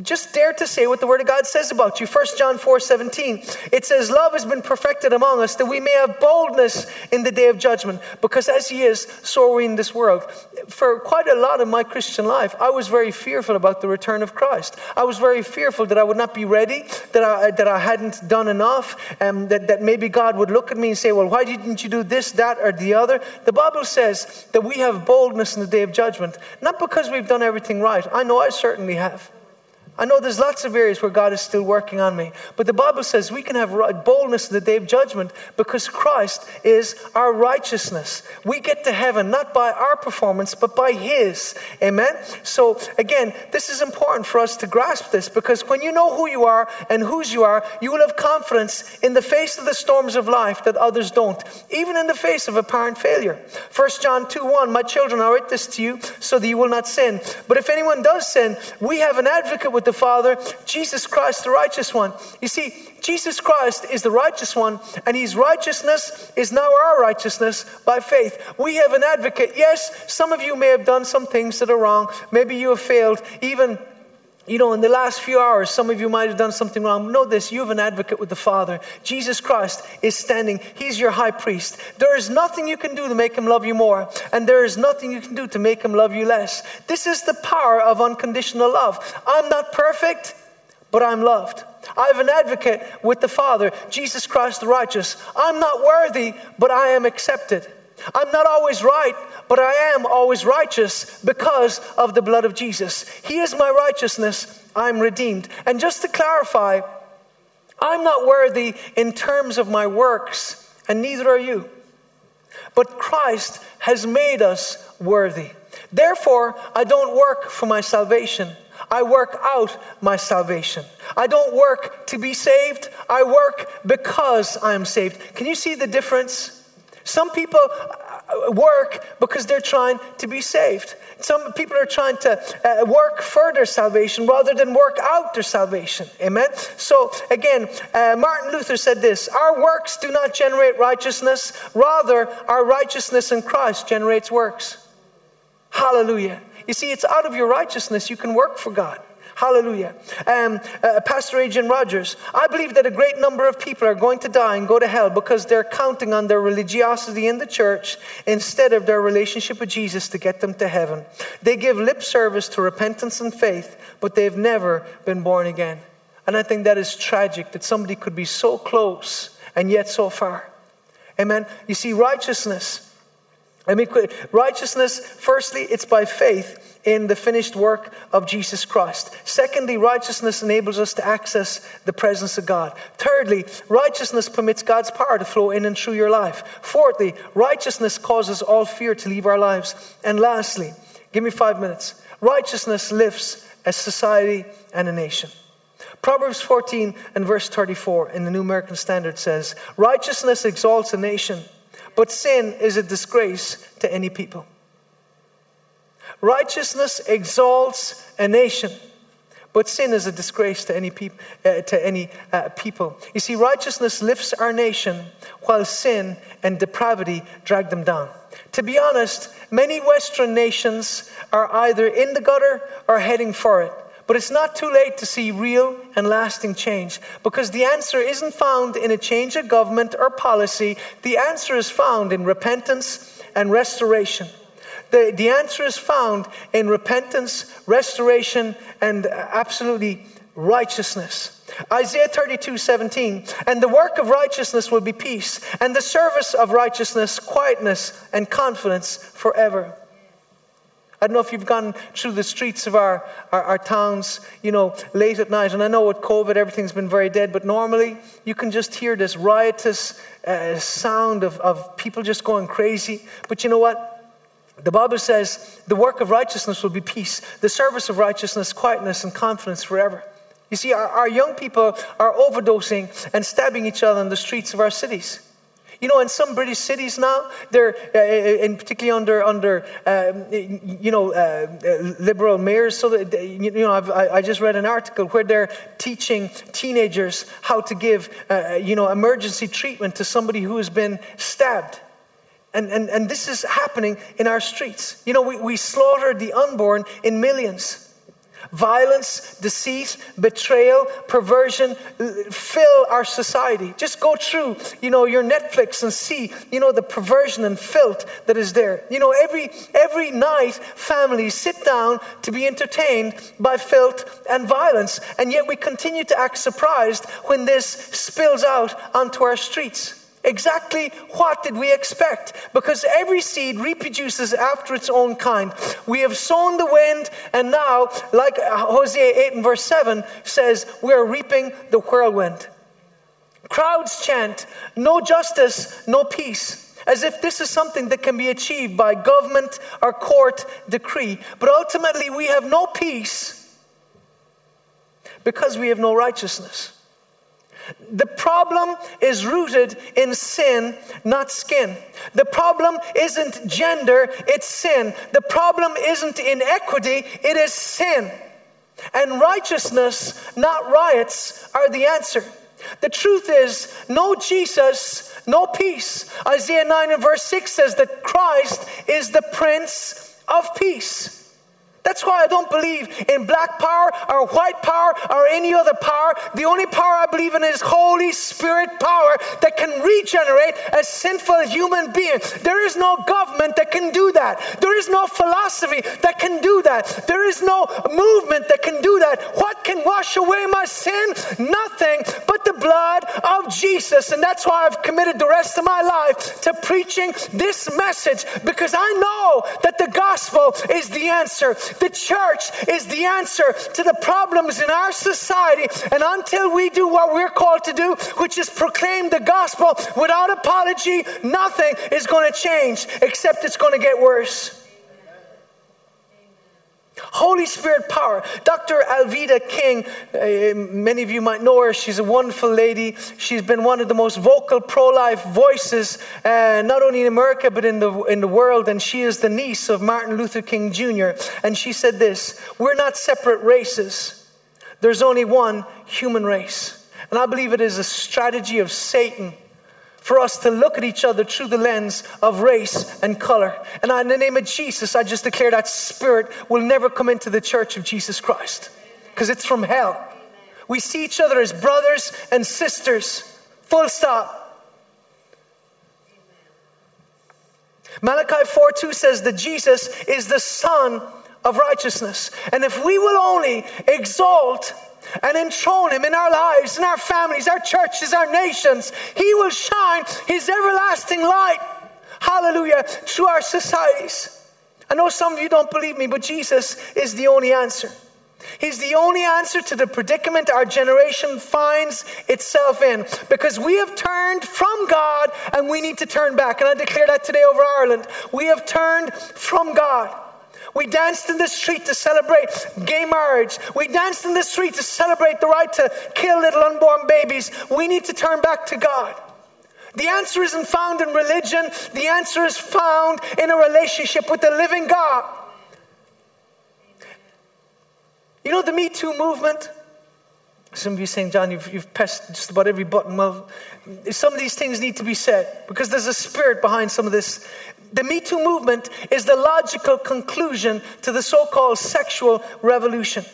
just dare to say what the word of God says about you. 1 John 4:17. It says, love has been perfected among us that we may have boldness in the day of judgment, because as he is, so are we in this world. For quite a lot of my Christian life, I was very fearful about the return of Christ. I was very fearful that I would not be ready, that I hadn't done enough, and that maybe God would look at me and say, well, why didn't you do this, that, or the other? The Bible says that we have boldness in the day of judgment, not because we've done everything right. I know I certainly have. I know there's lots of areas where God is still working on me, but the Bible says we can have boldness in the day of judgment because Christ is our righteousness. We get to heaven not by our performance, but by his. Amen? So again, this is important for us to grasp this, because when you know who you are and whose you are, you will have confidence in the face of the storms of life that others don't, even in the face of apparent failure. 1 John 2:1, my children, I write this to you so that you will not sin. But if anyone does sin, we have an advocate with the Father, Jesus Christ, the righteous one. You see, Jesus Christ is the righteous one, and his righteousness is now our righteousness by faith. We have an advocate. Yes, some of you may have done some things that are wrong. Maybe you have failed. Even, you know, in the last few hours, some of you might have done something wrong. Know this, you have an advocate with the Father. Jesus Christ is standing. He's your high priest. There is nothing you can do to make him love you more, and there is nothing you can do to make him love you less. This is the power of unconditional love. I'm not perfect, but I'm loved. I have an advocate with the Father, Jesus Christ the righteous. I'm not worthy, but I am accepted. I'm not always right, but I am always righteous because of the blood of Jesus. He is my righteousness. I'm redeemed. And just to clarify, I'm not worthy in terms of my works, and neither are you. But Christ has made us worthy. Therefore, I don't work for my salvation. I work out my salvation. I don't work to be saved. I work because I am saved. Can you see the difference? Some people work because they're trying to be saved. Some people are trying to work for their salvation rather than work out their salvation. Amen? So again, Martin Luther said this, our works do not generate righteousness. Rather, our righteousness in Christ generates works. Hallelujah. You see, it's out of your righteousness you can work for God. Hallelujah. Pastor Adrian Rogers, I believe that a great number of people are going to die and go to hell because they're counting on their religiosity in the church instead of their relationship with Jesus to get them to heaven. They give lip service to repentance and faith, but they've never been born again. And I think that is tragic, that somebody could be so close and yet so far. Amen. You see, righteousness, firstly, it's by faith in the finished work of Jesus Christ. Secondly, righteousness enables us to access the presence of God. Thirdly, righteousness permits God's power to flow in and through your life. Fourthly, righteousness causes all fear to leave our lives. And lastly, give me 5 minutes, righteousness lifts a society and a nation. Proverbs 14 and verse 34 in the New American Standard says, righteousness exalts a nation, but sin is a disgrace to any people. Righteousness exalts a nation, But sin is a disgrace to any people. You see, righteousness lifts our nation, while sin and depravity drag them down. To be honest, many Western nations are either in the gutter or heading for it. But it's not too late to see real and lasting change, because the answer isn't found in a change of government or policy. The answer is found in repentance and restoration. The answer is found in repentance, restoration, and absolutely righteousness. Isaiah 32:17, and the work of righteousness will be peace, and the service of righteousness, quietness and confidence forever. I don't know if you've gone through the streets of our towns, you know, late at night. And I know with COVID, everything's been very dead. But normally, you can just hear this riotous sound of people just going crazy. But you know what? The Bible says the work of righteousness will be peace. The service of righteousness, quietness, and confidence forever. You see, our young people are overdosing and stabbing each other in the streets of our cities. You know, in some British cities now, they're, and particularly under liberal mayors, so that, you know, I just read an article where they're teaching teenagers how to give, emergency treatment to somebody who has been stabbed. And this is happening in our streets. You know, we slaughter the unborn in millions. Violence, deceit, betrayal, perversion fill our society. Just go through, you know, your Netflix and see, you know, the perversion and filth that is there. You know, every night families sit down to be entertained by filth and violence, and yet we continue to act surprised when this spills out onto our streets. Exactly what did we expect? Because every seed reproduces after its own kind. We have sown the wind, and now, like Hosea 8 and verse 7 says, we are reaping the whirlwind. Crowds chant, no justice, no peace, as if this is something that can be achieved by government or court decree. But ultimately, we have no peace because we have no righteousness. The problem is rooted in sin, not skin. The problem isn't gender, it's sin. The problem isn't inequity, it is sin. And righteousness, not riots, are the answer. The truth is, no Jesus, no peace. Isaiah 9 and verse 6 says that Christ is the Prince of Peace. That's why I don't believe in black power or white power or any other power. The only power I believe in is Holy Spirit power that can regenerate a sinful human being. There is no government that can do that. There is no philosophy that can do that. There is no movement that can do that. What can wash away my sin? Nothing but the blood of Jesus. And that's why I've committed the rest of my life to preaching this message, because I know that the gospel is the answer. The church is the answer to the problems in our society. And until we do what we're called to do, which is proclaim the gospel without apology, nothing is going to change, except it's going to get worse. Holy Spirit power. Dr. Alveda King, many of you might know her. She's a wonderful lady. She's been one of the most vocal pro-life voices, not only in America, but in the world. And she is the niece of Martin Luther King Jr. And she said this, we're not separate races. There's only one human race. And I believe it is a strategy of Satan for us to look at each other through the lens of race and color. And in the name of Jesus, I just declare that spirit will never come into the church of Jesus Christ, because it's from hell. We see each other as brothers and sisters, full stop. Malachi 4:2 says that Jesus is the Son of righteousness. And if we will only exalt and enthrone him in our lives, in our families, our churches, our nations, he will shine his everlasting light, hallelujah, through our societies. I know some of you don't believe me, but Jesus is the only answer. He's the only answer to the predicament our generation finds itself in, because we have turned from God and we need to turn back. And I declare that today over Ireland. We have turned from God. We danced in the street to celebrate gay marriage. We danced in the street to celebrate the right to kill little unborn babies. We need to turn back to God. The answer isn't found in religion. The answer is found in a relationship with the living God. You know the Me Too movement? Some of you saying, John, you've pressed just about every button. Well, some of these things need to be said because there's a spirit behind some of this. The Me Too movement is the logical conclusion to the so-called sexual revolution.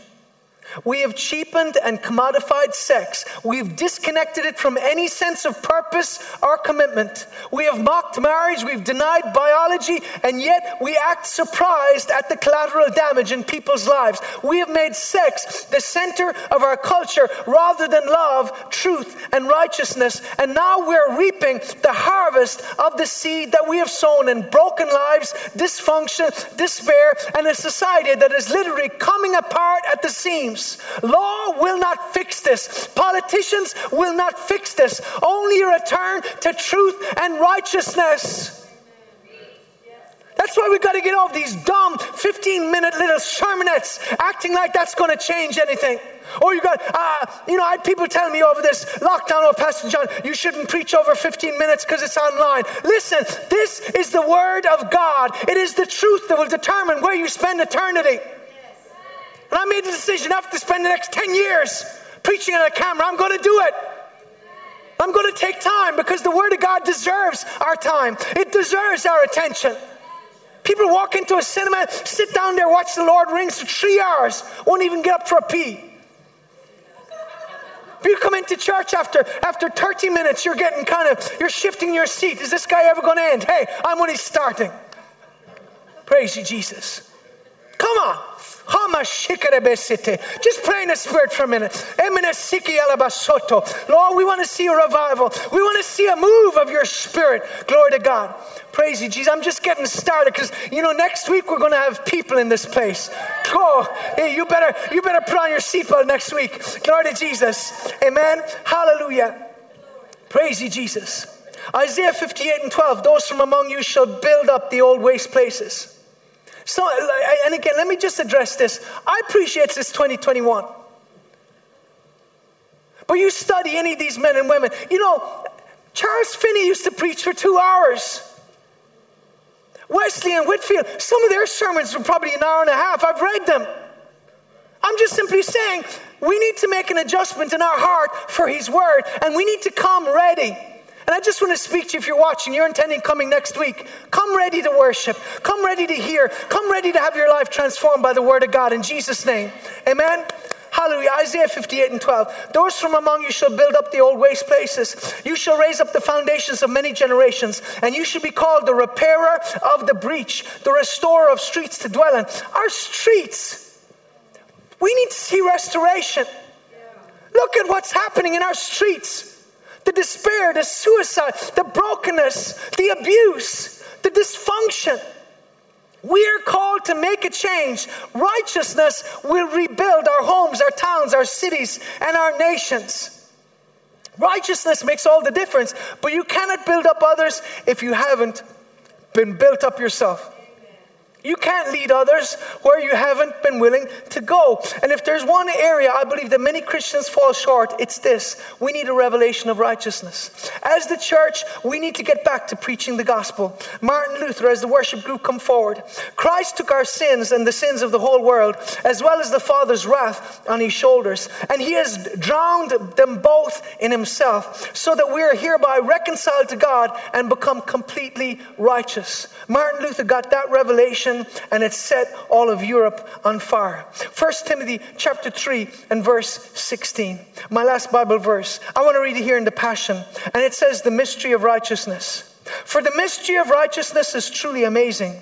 We have cheapened and commodified sex. We've disconnected it from any sense of purpose or commitment. We have mocked marriage. We've denied biology. And yet we act surprised at the collateral damage in people's lives. We have made sex the center of our culture rather than love, truth, and righteousness. And now we're reaping the harvest of the seed that we have sown in broken lives, dysfunction, despair, and a society that is literally coming apart at the seams. Law will not fix this. Politicians will not fix this. Only a return to truth and righteousness. That's why we've got to get off these dumb 15-minute little sermonettes acting like that's going to change anything. Or you've got, I had people telling me over this lockdown, oh, Pastor John, you shouldn't preach over 15 minutes because it's online. Listen, this is the word of God. It is the truth that will determine where you spend eternity. And I made the decision after spending the next 10 years preaching on a camera, I'm going to do it. I'm going to take time because the Word of God deserves our time. It deserves our attention. People walk into a cinema, sit down there, watch The Lord Rings for 3 hours, won't even get up for a pee. If you come into church after 30 minutes, you're getting you're shifting your seat. Is this guy ever going to end? Hey, I'm only starting. Praise you, Jesus. Come on. Just pray in the Spirit for a minute. Lord, we want to see a revival. We want to see a move of your Spirit. Glory to God. Praise you, Jesus. I'm just getting started because, next week we're going to have people in this place. Oh, hey, you better put on your seatbelt next week. Glory to Jesus. Amen. Hallelujah. Praise you, Jesus. Isaiah 58:12, those from among you shall build up the old waste places. So, and again, let me just address this. I appreciate this 2021. But you study any of these men and women. Charles Finney used to preach for 2 hours. Wesley and Whitefield, some of their sermons were probably 1.5 hours. I've read them. I'm just simply saying we need to make an adjustment in our heart for his word. And we need to come ready. And I just want to speak to you if you're watching. You're intending coming next week. Come ready to worship. Come ready to hear. Come ready to have your life transformed by the word of God in Jesus' name. Amen. Hallelujah. Isaiah 58:12. Those from among you shall build up the old waste places. You shall raise up the foundations of many generations. And you shall be called the repairer of the breach, the restorer of streets to dwell in. Our streets. We need to see restoration. Look at what's happening in our streets. The despair, the suicide, the brokenness, the abuse, the dysfunction. We are called to make a change. Righteousness will rebuild our homes, our towns, our cities, and our nations. Righteousness makes all the difference, but you cannot build up others if you haven't been built up yourself. You can't lead others where you haven't been willing to go. And if there's one area I believe that many Christians fall short, it's this. We need a revelation of righteousness. As the church, we need to get back to preaching the gospel. Martin Luther, as the worship group come forward, Christ took our sins and the sins of the whole world, as well as the Father's wrath on his shoulders. And he has drowned them both in himself, so that we are hereby reconciled to God and become completely righteous. Martin Luther got that revelation, and it set all of Europe on fire. 1 Timothy chapter 3 and verse 16. My last Bible verse. I want to read it here in the Passion. And it says, the mystery of righteousness. For the mystery of righteousness is truly amazing.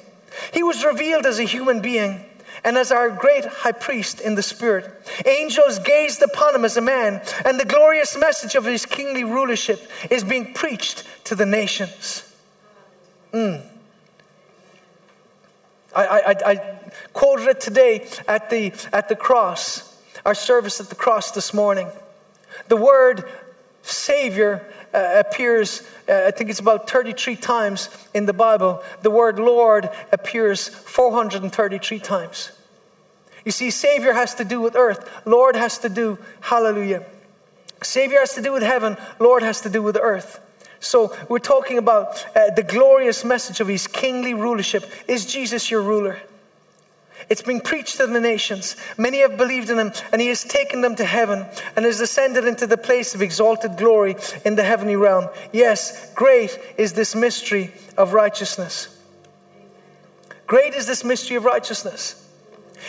He was revealed as a human being and as our great high priest in the Spirit. Angels gazed upon him as a man, and the glorious message of his kingly rulership is being preached to the nations. I quoted it today at the cross, our service at the cross this morning. The word Savior appears, I think it's about 33 times in the Bible. The word Lord appears 433 times. You see, Savior has to do with earth. Lord has to do, hallelujah. Savior has to do with heaven. Lord has to do with earth. So we're talking about the glorious message of his kingly rulership. Is Jesus your ruler? It's been preached to the nations. Many have believed in him, and he has taken them to heaven and has ascended into the place of exalted glory in the heavenly realm. Yes, great is this mystery of righteousness. Great is this mystery of righteousness.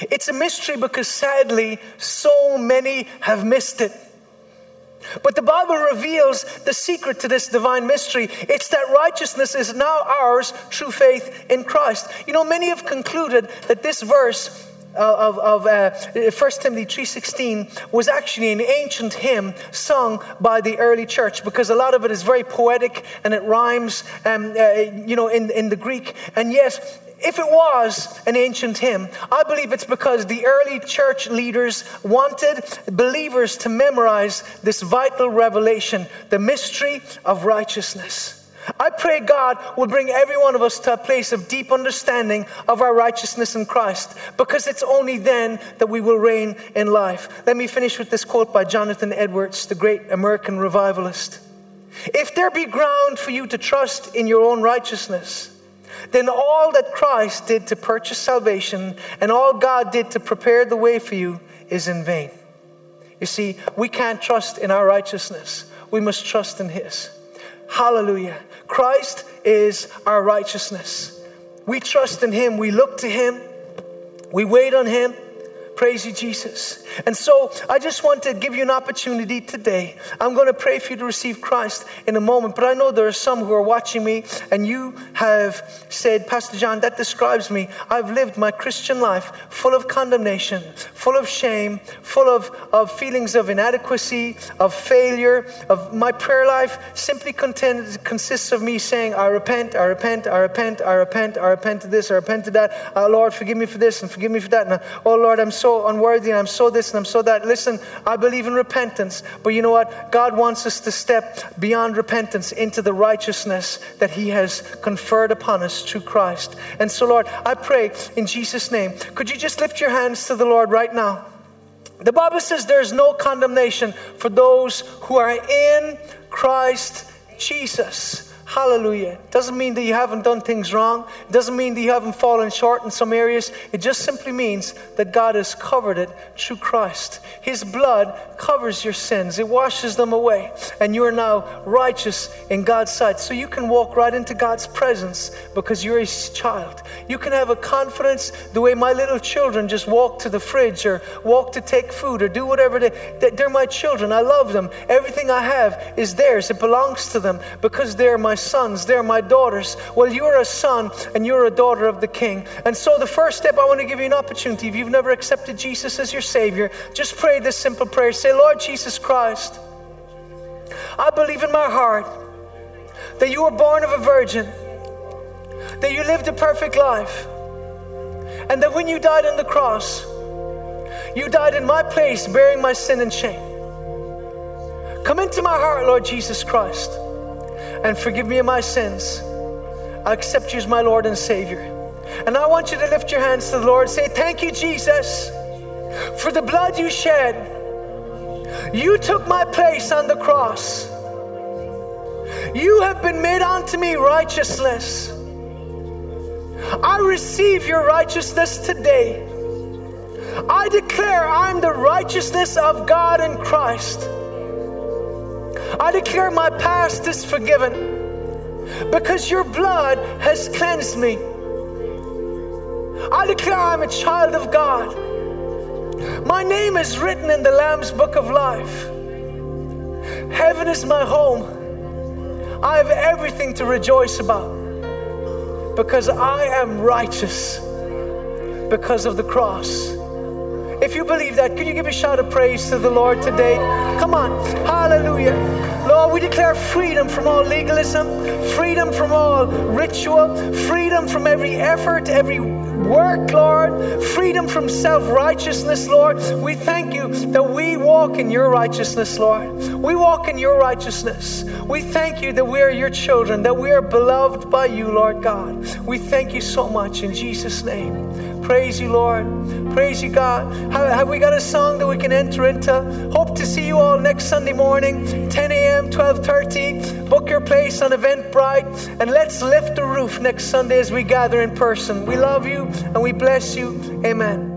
It's a mystery because sadly, so many have missed it. But the Bible reveals the secret to this divine mystery. It's that righteousness is now ours through faith in Christ. You know, many have concluded that this verse of 1 Timothy 3:16 was actually an ancient hymn sung by the early church, because a lot of it is very poetic and it rhymes, in the Greek. And yes, if it was an ancient hymn, I believe it's because the early church leaders wanted believers to memorize this vital revelation, the mystery of righteousness. I pray God will bring every one of us to a place of deep understanding of our righteousness in Christ, because it's only then that we will reign in life. Let me finish with this quote by Jonathan Edwards, the great American revivalist. "If there be ground for you to trust in your own righteousness, then all that Christ did to purchase salvation and all God did to prepare the way for you is in vain." You see, we can't trust in our righteousness. We must trust in his. Hallelujah. Christ is our righteousness. We trust in him. We look to him. We wait on him. Praise you, Jesus. And so I just want to give you an opportunity today. I'm going to pray for you to receive Christ in a moment. But I know there are some who are watching me and you have said, "Pastor John, that describes me. I've lived my Christian life full of condemnation, full of shame, full of feelings of inadequacy, of failure. Of my prayer life simply consists of me saying, I repent, I repent, I repent, I repent, I repent to this, I repent to that. Oh, Lord, forgive me for this and forgive me for that. And oh, Lord, I'm so unworthy, and I'm so this and I'm so that." Listen, I believe in repentance, but you know what? God wants us to step beyond repentance into the righteousness that he has conferred upon us through Christ. And so, Lord, I pray in Jesus' name, could you just lift your hands to the Lord right now? The Bible says there is no condemnation for those who are in Christ Jesus. Hallelujah. Doesn't mean that you haven't done things wrong. It doesn't mean that you haven't fallen short in some areas. It just simply means that God has covered it through Christ. His blood covers your sins. It washes them away. And you are now righteous in God's sight. So you can walk right into God's presence because you're his child. You can have a confidence the way my little children just walk to the fridge or walk to take food or do whatever they're my children. I love them. Everything I have is theirs. It belongs to them because they're my sons, they're my daughters. Well, you're a son and you're a daughter of the King. And so the first step, I want to give you an opportunity. If you've never accepted Jesus as your Savior, just pray this simple prayer. Say, "Lord Jesus Christ, I believe in my heart that you were born of a virgin, that you lived a perfect life, and that when you died on the cross, you died in my place, bearing my sin and shame. Come into my heart, Lord Jesus Christ, and forgive me of my sins. I accept you as my Lord and Savior." And I want you to lift your hands to the Lord. Say, "Thank you, Jesus, for the blood you shed. You took my place on the cross. You have been made unto me righteousness. I receive your righteousness today. I declare I'm the righteousness of God in Christ. I declare my past is forgiven because your blood has cleansed me. I declare I'm a child of God. My name is written in the Lamb's Book of Life. Heaven is my home. I have everything to rejoice about because I am righteous because of the cross." If you believe that, could you give a shout of praise to the Lord today? Come on. Hallelujah. Lord, we declare freedom from all legalism, freedom from all ritual, freedom from every effort, every work, Lord, freedom from self-righteousness, Lord. We thank you that we walk in your righteousness, Lord. We walk in your righteousness. We thank you that we are your children, that we are beloved by you, Lord God. We thank you so much in Jesus' name. Praise you, Lord. Praise you, God. Have we got a song that we can enter into? Hope to see you all next Sunday morning, 10 a.m., 12:30. Book your place on Eventbrite, and let's lift the roof next Sunday as we gather in person. We love you and we bless you. Amen.